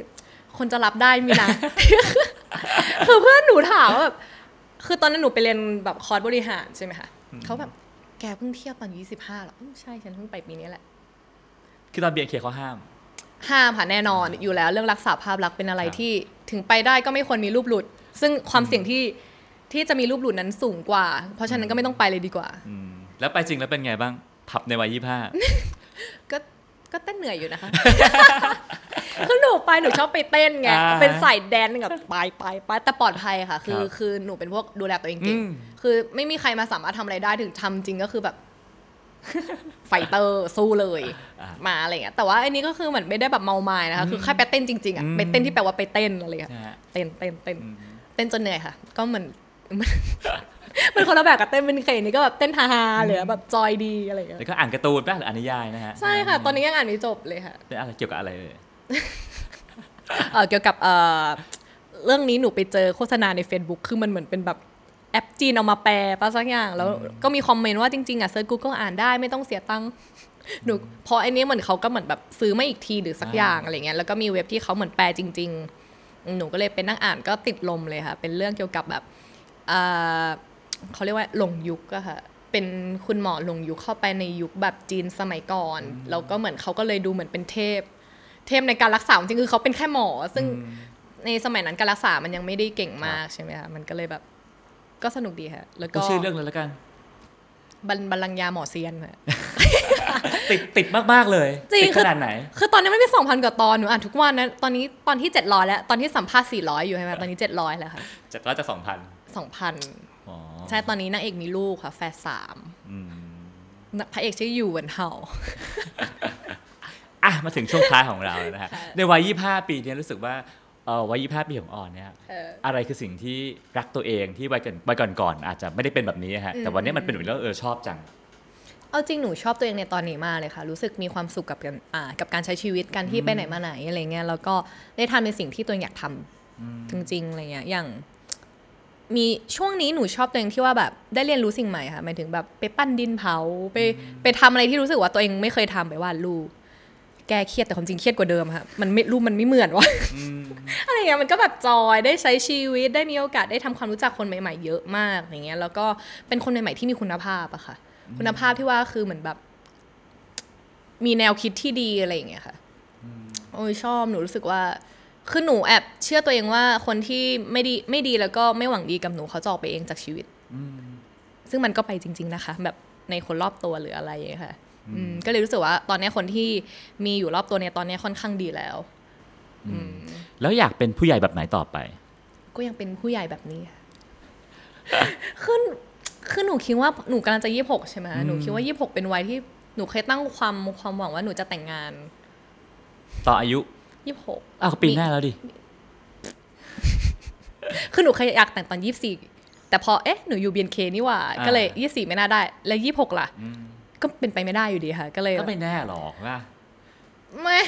คนจะรับได้มีนะคือเพื่อนหนูถามว่าแบบคือตอนนั้นหนูไปเรียนแบบคอร์สบริหารใช่ไหมคะเขาแบบแกเพิ่งเที่ยวตอนยี่สิบห้าหรอใช่ฉันเพิ่งไปปีนี้แหละคือตอน บี เอ็น เค เขาห้ามห้ามค่ะแน่นอนอยู่แล้วเรื่องรักษาภาพลักษณ์เป็นอะไรที่ถึงไปได้ก็ไม่ควรมีรูปหลุดซึ่งความเสี่ยงที่ที่จะมีรูปหลุดนั้นสูงกว่าเพราะฉะนั้นก็ไม่ต้องไปเลยดีกว่าแล้วไปจริงแล้วเป็นไงบ้างผับในวัยยี่สิบห้าก็ก็เต้นเหนื่อยอยู่นะคะคือหนูไปหนูชอบไปเต้นไงเป็นสายแดนซ์กับไปไปไปแต่ปลอดภัยค่ะคือคือหนูเป็นพวกดูแลตัวเองเก่งคือไม่มีใครมาสามารถทำอะไรได้ถึงทำจริงก็คือแบบไฟเตอร์สู้เลยมาอะไรเงี้ยแต่ว่าอันนี้ก็คือเหมือนไม่ได้แบบเมาไม้นะคะคือแค่ไปเต้นจริงๆอ่ะไปเต้นที่แปลว่าไปเต้นอะไรเงี้ยเต้นเต้นเต้นเต้นจนเหนื่อยค่ะก็เหมือนมันคนละแบบกับเต้นเป็นเคนี่ก็แบบเต้นฮาฮาหรือแบบจอยดีอะไรอย่างเงี้ยแล้วก็อ่านการ์ตูนป่ะหรืออ่านนิยายนะฮะใช่ค่ะตอนนี้ยังอ่านไม่จบเลยค่ะเป็นอะไรเกี่ยวกับอะไรเลยเอ่อเกี่ยวกับเอ่อเรื่องนี้หนูไปเจอโฆษณาใน Facebook คือมันเหมือนเป็นแบบแอปจีนเอามาแปลป่ะสักอย่างแล้วก็มีคอมเมนต์ว่าจริงๆอ่ะเซิร์ช Google อ่านได้ไม่ต้องเสียตังค์หนูพอไอ้นี้เหมือนเขาก็เหมือนแบบซื้อมาอีกทีหรือสักอย่างอะไรเงี้ยแล้วก็มีเว็บที่เขาเหมือนแปลจริงๆหนูก็เลยเป็นนั่งอ่านก็ติดลมเลยค่ะเป็นเรื่องเกี่ยวกับแบบเขาเรียกว่าหลงยุคอะค่ะเป็นคุณหมอหลงยุคเข้าไปในยุคแบบจีนสมัยก่อนแล้วก็เหมือนเขาก็เลยดูเหมือนเป็นเทพเทพในการรักษาจริงคือเขาเป็นแค่หมอซึ่งในสมัยนั้นการรักษามันยังไม่ได้เก่งมากใช่ไหมคะมันก็เลยแบบก็สนุกดีค่ะแล้วก็ชื่อเรื่องอะไรละกันบรรลังยาหมอเซียนค่ะ ติดติดมากๆเลยติดขนาดไหนคือตอนนี้ไม่ได้สองพันกว่าตอนหนูอ่านทุกวันนะตอนนี้ตอนที่เจ็ดร้อยแล้วตอนที่สัมภาษณ์สี่ร้อยอยู่ใช่ไหมตอนนี้เจ็ดร้อยแล้วค่ะเจ็ดร้อยจะสองพันสองพันใช่ตอนนี้นางเอกมีลูกค่ะแฟนสามพระเอกชื่อยูเหวินเฮาอ่ะมาถึงช่วงท้ายของเรานะฮะในวัยยี่สิบห้าปีเนี่ยรู้สึกว่าเอ่อวัยยี่สิบห้าปีของอ่อนเนี่ยอะไรคือสิ่งที่รักตัวเองที่วัยก่อนวัยก่อนๆอาจจะไม่ได้เป็นแบบนี้ฮะแต่วันนี้มันเป็นเหมือนแล้วเออชอบจังเอาจริงหนูชอบตัวเองในตอนนี้มากเลยค่ะรู้สึกมีความสุขกับอ่ากับการใช้ชีวิตการที่ไปไหนมาไหนอะไรเงี้ยแล้วก็ได้ทำในสิ่งที่ตัวเองอยากทำจริงๆอะไรเงี้ยอย่างมีช่วงนี้หนูชอบตัวเองที่ว่าแบบได้เรียนรู้สิ่งใหม่ค่ะหมายถึงแบบไปปั้นดินเผาไปไปทำอะไรที่รู้สึกว่าตัวเองไม่เคยทำไปวาดรูปแกเครียดแต่ความจริงเครียดกว่าเดิมค่ะมันไม่รูปมันไม่เหมือนวะ อะไรอย่างเงี้ยมันก็แบบจอยได้ใช้ชีวิตได้มีโอกาสได้ทำความรู้จักคนใหม่ๆเยอะมากอย่างเงี้ยแล้วก็เป็นคนใหม่ๆที่มีคุณภาพอะค่ะคุณภาพที่ว่าคือเหมือนแบบมีแนวคิดที่ดีอะไรอย่างเงี้ยค่ะโอ้ยชอบหนูรู้สึกว่าคือหนูแอบเชื่อตัวเองว่าคนที่ไม่ดีไม่ดีแล้วก็ไม่หวังดีกับหนูเขาจะออกไปเองจากชีวิตซึ่งมันก็ไปจริงๆนะคะแบบในคนรอบตัวหรืออะไรอย่างเงี้ยค่ะก็เลยรู้สึกว่าตอนนี้คนที่มีอยู่รอบตัวเนี่ยตอนนี้ค่อนข้างดีแล้วแล้วอยากเป็นผู้ใหญ่แบบไหนต่อไปก็ยังเป็นผู้ใหญ่แบบนี้ค่ะคือคือหนูคิดว่าหนูกำลังจะยี่สิบหกใช่ไหมหนูคิดว่ายี่สิบหกเป็นวัยที่หนูเคยตั้งความความหวังว่าหนูจะแต่งงานต่ออายุยี่สิบหกอ้าวปีหน้าแล้วดิคือหนูเคยอยากแต่งตอนยี่สิบสี่แต่พอเอ๊ะหนูอยู่ บี เอ็น เค นี่หว่าก็เลยยี่สิบสี่ไม่น่าได้แล้วยี่สิบหกล่ะก็เป็นไปไม่ได้อยู่ดีค่ะก็เลยก็ไม่แน่หรอกว่าไม่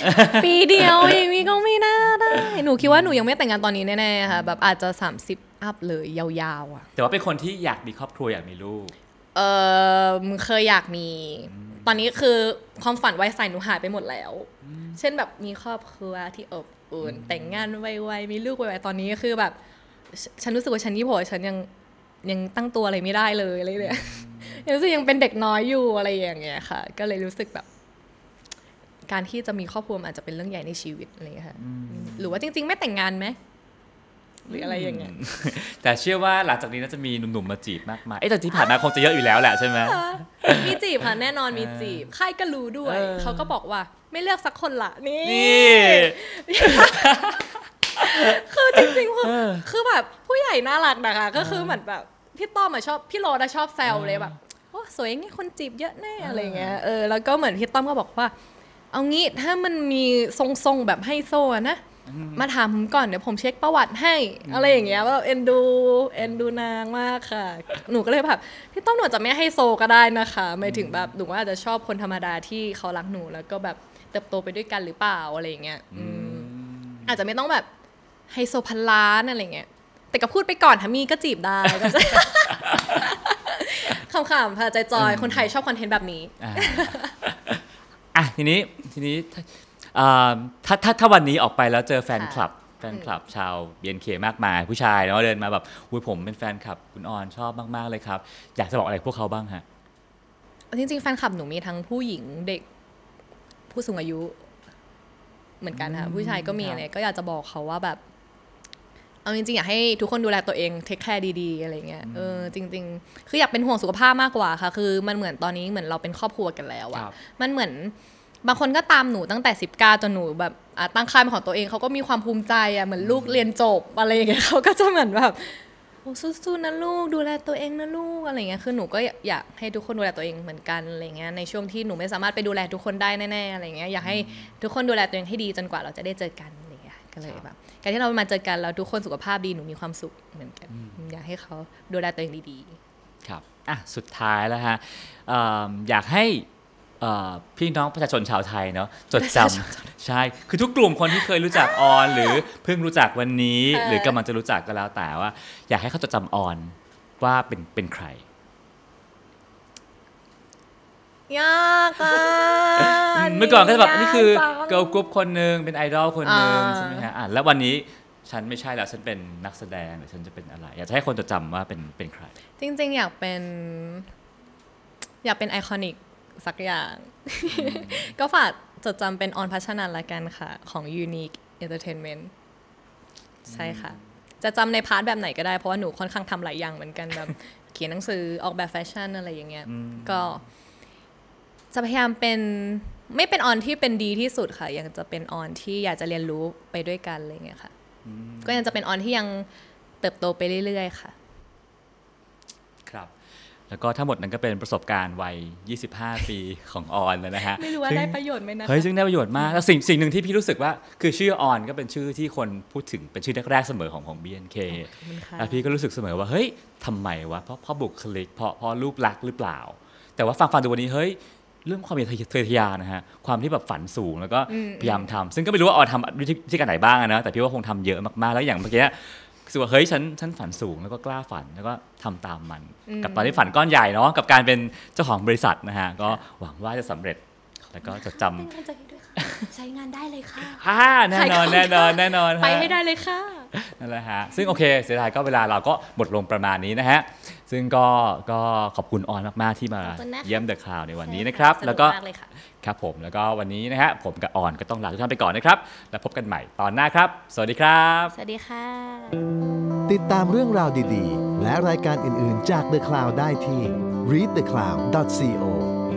ปีเดียวอย่างนี้ก็ไม่น่าได้หนูคิดว่าหนูยังไม่แต่งงานตอนนี้แน่ๆค่ะแบบอาจจะสามสิบอัพเลยยาวๆอ่ะแต่ว่าเป็นคนที่อยากมีครอบครัวอยากมีลูกเออเคยอยากมีตอนนี้คือความฝันวัยใสหนูหายไปหมดแล้วเช่นแบบมีครอบครัวที่อบอุ่นแต่งงานไวๆมีลูกไวๆตอนนี้คือแบบฉันรู้สึกว่าฉันยี่สิบหกฉันยังยังตั้งตัวอะไรไม่ได้เลยอะไรเนี่ยยังรู้สึกยังเป็นเด็กน้อยอยู่อะไรอย่างเงี้ยค่ะก็เลยรู้สึกแบบการที่จะมีครอบครัวอาจจะเป็นเรื่องใหญ่ในชีวิตอะไรค่ะหรือว่าจริงๆไม่แต่งงานไหมหรืออะไรอย่างเงี้ยแต่เชื่อว่าหลังจากนี้น่าจะมีหนุ่มๆมาจีบมากมายเอ๊ะแต่ที่ผ่านมาคงจะเยอะอยู่แล้วแหละใช่ไหมมีจีบค่ะแน่นอนมีจีบใครก็รู้ด้วยเขาก็บอกว่าไม่เลือกสักคนละนี่คือจริงๆคือคือแบบผู้ใหญ่น่ารักนะคะก็คือเหมือนแบบพี่ต้อมอ่ะชอบพี่โรดอ่ะชอบแซวเลยแบบโอ้สวยอย่างงี้คนจีบเยอะแน่อะไรเงี้ยเออแล้วก็เหมือนพี่ต้อมก็บอกว่าเอางี้ถ้ามันมีทรงๆแบบไฮโซนะมาถามผมก่อนเดี๋ยวผมเช็คประวัติให้อะไรอย่างเงี้ยว่าเอ็นดูเอ็นดูนางมากค่ะหนูก็เลยแบบพี่ต้อมหนูจะไม่ไฮโซก็ได้นะคะหมายถึงแบบหนูว่าอาจจะชอบคนธรรมดาที่เขารักหนูแล้วก็แบบเติบโตไปด้วยกันหรือเปล่าอะไรเงี้ยอาจจะไม่ต้องแบบไฮโซพันล้านอะไรเงี้ยแต่ก็พูดไปก่อนถ้ามีก็จีบได้ก็จะขำๆพาใจจอยคนไทยชอบคอนเทนต์แบบนี้อ่ะทีนี้ทีนี้ถ้าถ้าถ้าวันนี้ออกไปแล้วเจอแฟนคลับแฟนคลับชาว บี เอ็น เค มากมายผู้ชายเนาะเดินมาแบบอุ้ยผมเป็นแฟนคลับคุณออนชอบมากๆเลยครับอยากจะบอกอะไรพวกเขาบ้างฮะจริงๆแฟนคลับหนูมีทั้งผู้หญิงเด็กผู้สูงอายุเหมือนกันค่ะผู้ชายก็มีอะไรก็อยากจะบอกเขาว่าแบบเอาจริงๆอยากให้ทุกคนดูแลตัวเองเทคแคร์ดีๆอะไรเงี้ยเออจริงๆคืออยากเป็นห่วงสุขภาพมากกว่าค่ะคือมันเหมือนตอนนี้เหมือนเราเป็นครอบครัวกันแล้วอะมันเหมือนบางคนก็ตามหนูตั้งแต่สิบเก้าจนหนูแบบตั้งค่ายเป็นของตัวเองเขาก็มีความภูมิใจอะเหมือนลูกเรียนจบอะไรอย่างเงี้ยเขาก็จะเหมือนแบบสู้ๆนะลูกดูแลตัวเองนะลูกอะไรเงี้ยคือหนูก็อยากให้ทุกคนดูแลตัวเองเหมือนกันอะไรเงี้ยในช่วงที่หนูไม่สามารถไปดูแลทุกคนได้แน่ๆอะไรเงี้ยอยากให้ทุกคนดูแลตัวเองให้ดีจนกว่าเราจะได้เจอกันอะไรเงี้ยก็เลยแบบการที่เรามาเจอกันแล้วทุกคนสุขภาพดีหนูมีความสุขเหมือนกันอยากให้เขาดูแลตัวเองดีๆครับอ่ะสุดท้ายแล้วฮะอยากให้พี่น้องประชาชนชาวไทยเนาะจดจำใช่คือทุกกลุ่มคนที่เคยรู้จักออนหรือเพิ่งรู้จักวันนี้หรือกำลังจะรู้จักก็แล้วแต่ว่าอยากให้เขาจดจำออนว่าเป็นเป็นใครยากอ่ะเมื่อก่อนก็แบบนี่คือเกิร์ลกรุ๊ปคนนึงเป็นไอดอลคนนึงใช่ไหมฮะอ่ะแล้ววันนี้ฉันไม่ใช่แล้วฉันเป็นนักแสดงหรือฉันจะเป็นอะไรอยากให้คนจดจำว่าเป็นเป็นใครจริงๆอยากเป็นอยากเป็นไอคอนิกสักอย่างก็ฝากจดจำเป็นออนพัชนันละกันค่ะของ Unique Entertainment ใช่ค่ะจะจำในพาร์ทแบบไหนก็ได้เพราะว่าหนูค่อนข้างทำหลายอย่างเหมือนกันแบบเขียนหนังสือออกแบบแฟชั่นอะไรอย่างเงี้ยก็ จะพยายามเป็นไม่เป็นออนที่เป็นดีที่สุดค่ะยังจะเป็นออนที่อยากจะเรียนรู้ไปด้วยกันอะไรเงี้ยค่ะก็ยังจะเป็นออนที่ยังเติบโตไปเรื่อยๆค่ะครับแล้วก็ทั้งหมดนั้นก็เป็นประสบการณ์วัยยี่สิบห้าปีของออนนะฮะไม่รู้ว่าได้ประโยชน์ไหมนะเฮ้ยซึ่งได้ประโยชน์มากแล้วสิ่งสิ่งหนึ่งที่พี่รู้สึกว่าคือชื่อออนก็เป็นชื่อที่คนพูดถึงเป็นชื่อแรกๆเสมอของของ บี เอ็น เค แล้วพี่ก็รู้สึกเสมอว่าเฮ้ยทำไมวะเพราะเพราะบุคลิกเพราะเพราะรูปลักษณ์หรือเปล่าแต่ว่าฟังฟังดูวันนี้เฮ้ยเรื่องความเป็นเทยานะฮะความที่แบบฝันสูงแล้วก็พยายามทำซึ่งก็ไม่รู้ว่าออนทำวิธีการไหนบ้างนะแต่พี่ว่าคงทำเยอะมากๆแล้วอย่างเมื่อกี้คือว่าเฮ้ยฉันฉันฝันสูงแล้วก็กล้าฝันแล้วก็ทำตามมันกับตอนที่ฝันก้อนใหญ่เนาะกับการเป็นเจ้าของบริษัทนะฮะก็หวังว่าจะสำเร็จแล้วก็จะจำเป็นกำลังใจให้ด้วยค่ะใช้งานได้เลยค่ะแน่นอนแน่นอนแน่นอนไปให้ได้เลยค่ะนั่นแหละฮะซึ่งโอเคเสียดายก็เวลาเราก็หมดลงประมาณนี้นะฮะซึ่งก็ก็ขอบคุณออนมากๆที่มาเยี่ยมเดอะคลาวในวันนี้นะครับแล้วก็ครับผมแล้วก็วันนี้นะฮะผมกับออนก็ต้องลาทุกท่านไปก่อนนะครับแล้วพบกันใหม่ตอนหน้าครับสวัสดีครับสวัสดีค่ะติดตามเรื่องราวดีๆและรายการอื่นๆจาก The Cloud ได้ที่ รีดเดอะคลาวด์ ดอท ซี โอ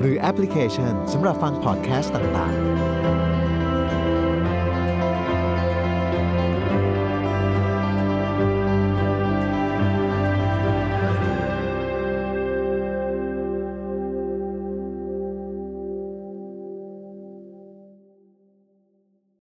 หรือแอปพลิเคชันสำหรับฟังพอดแคสต์ต่างๆ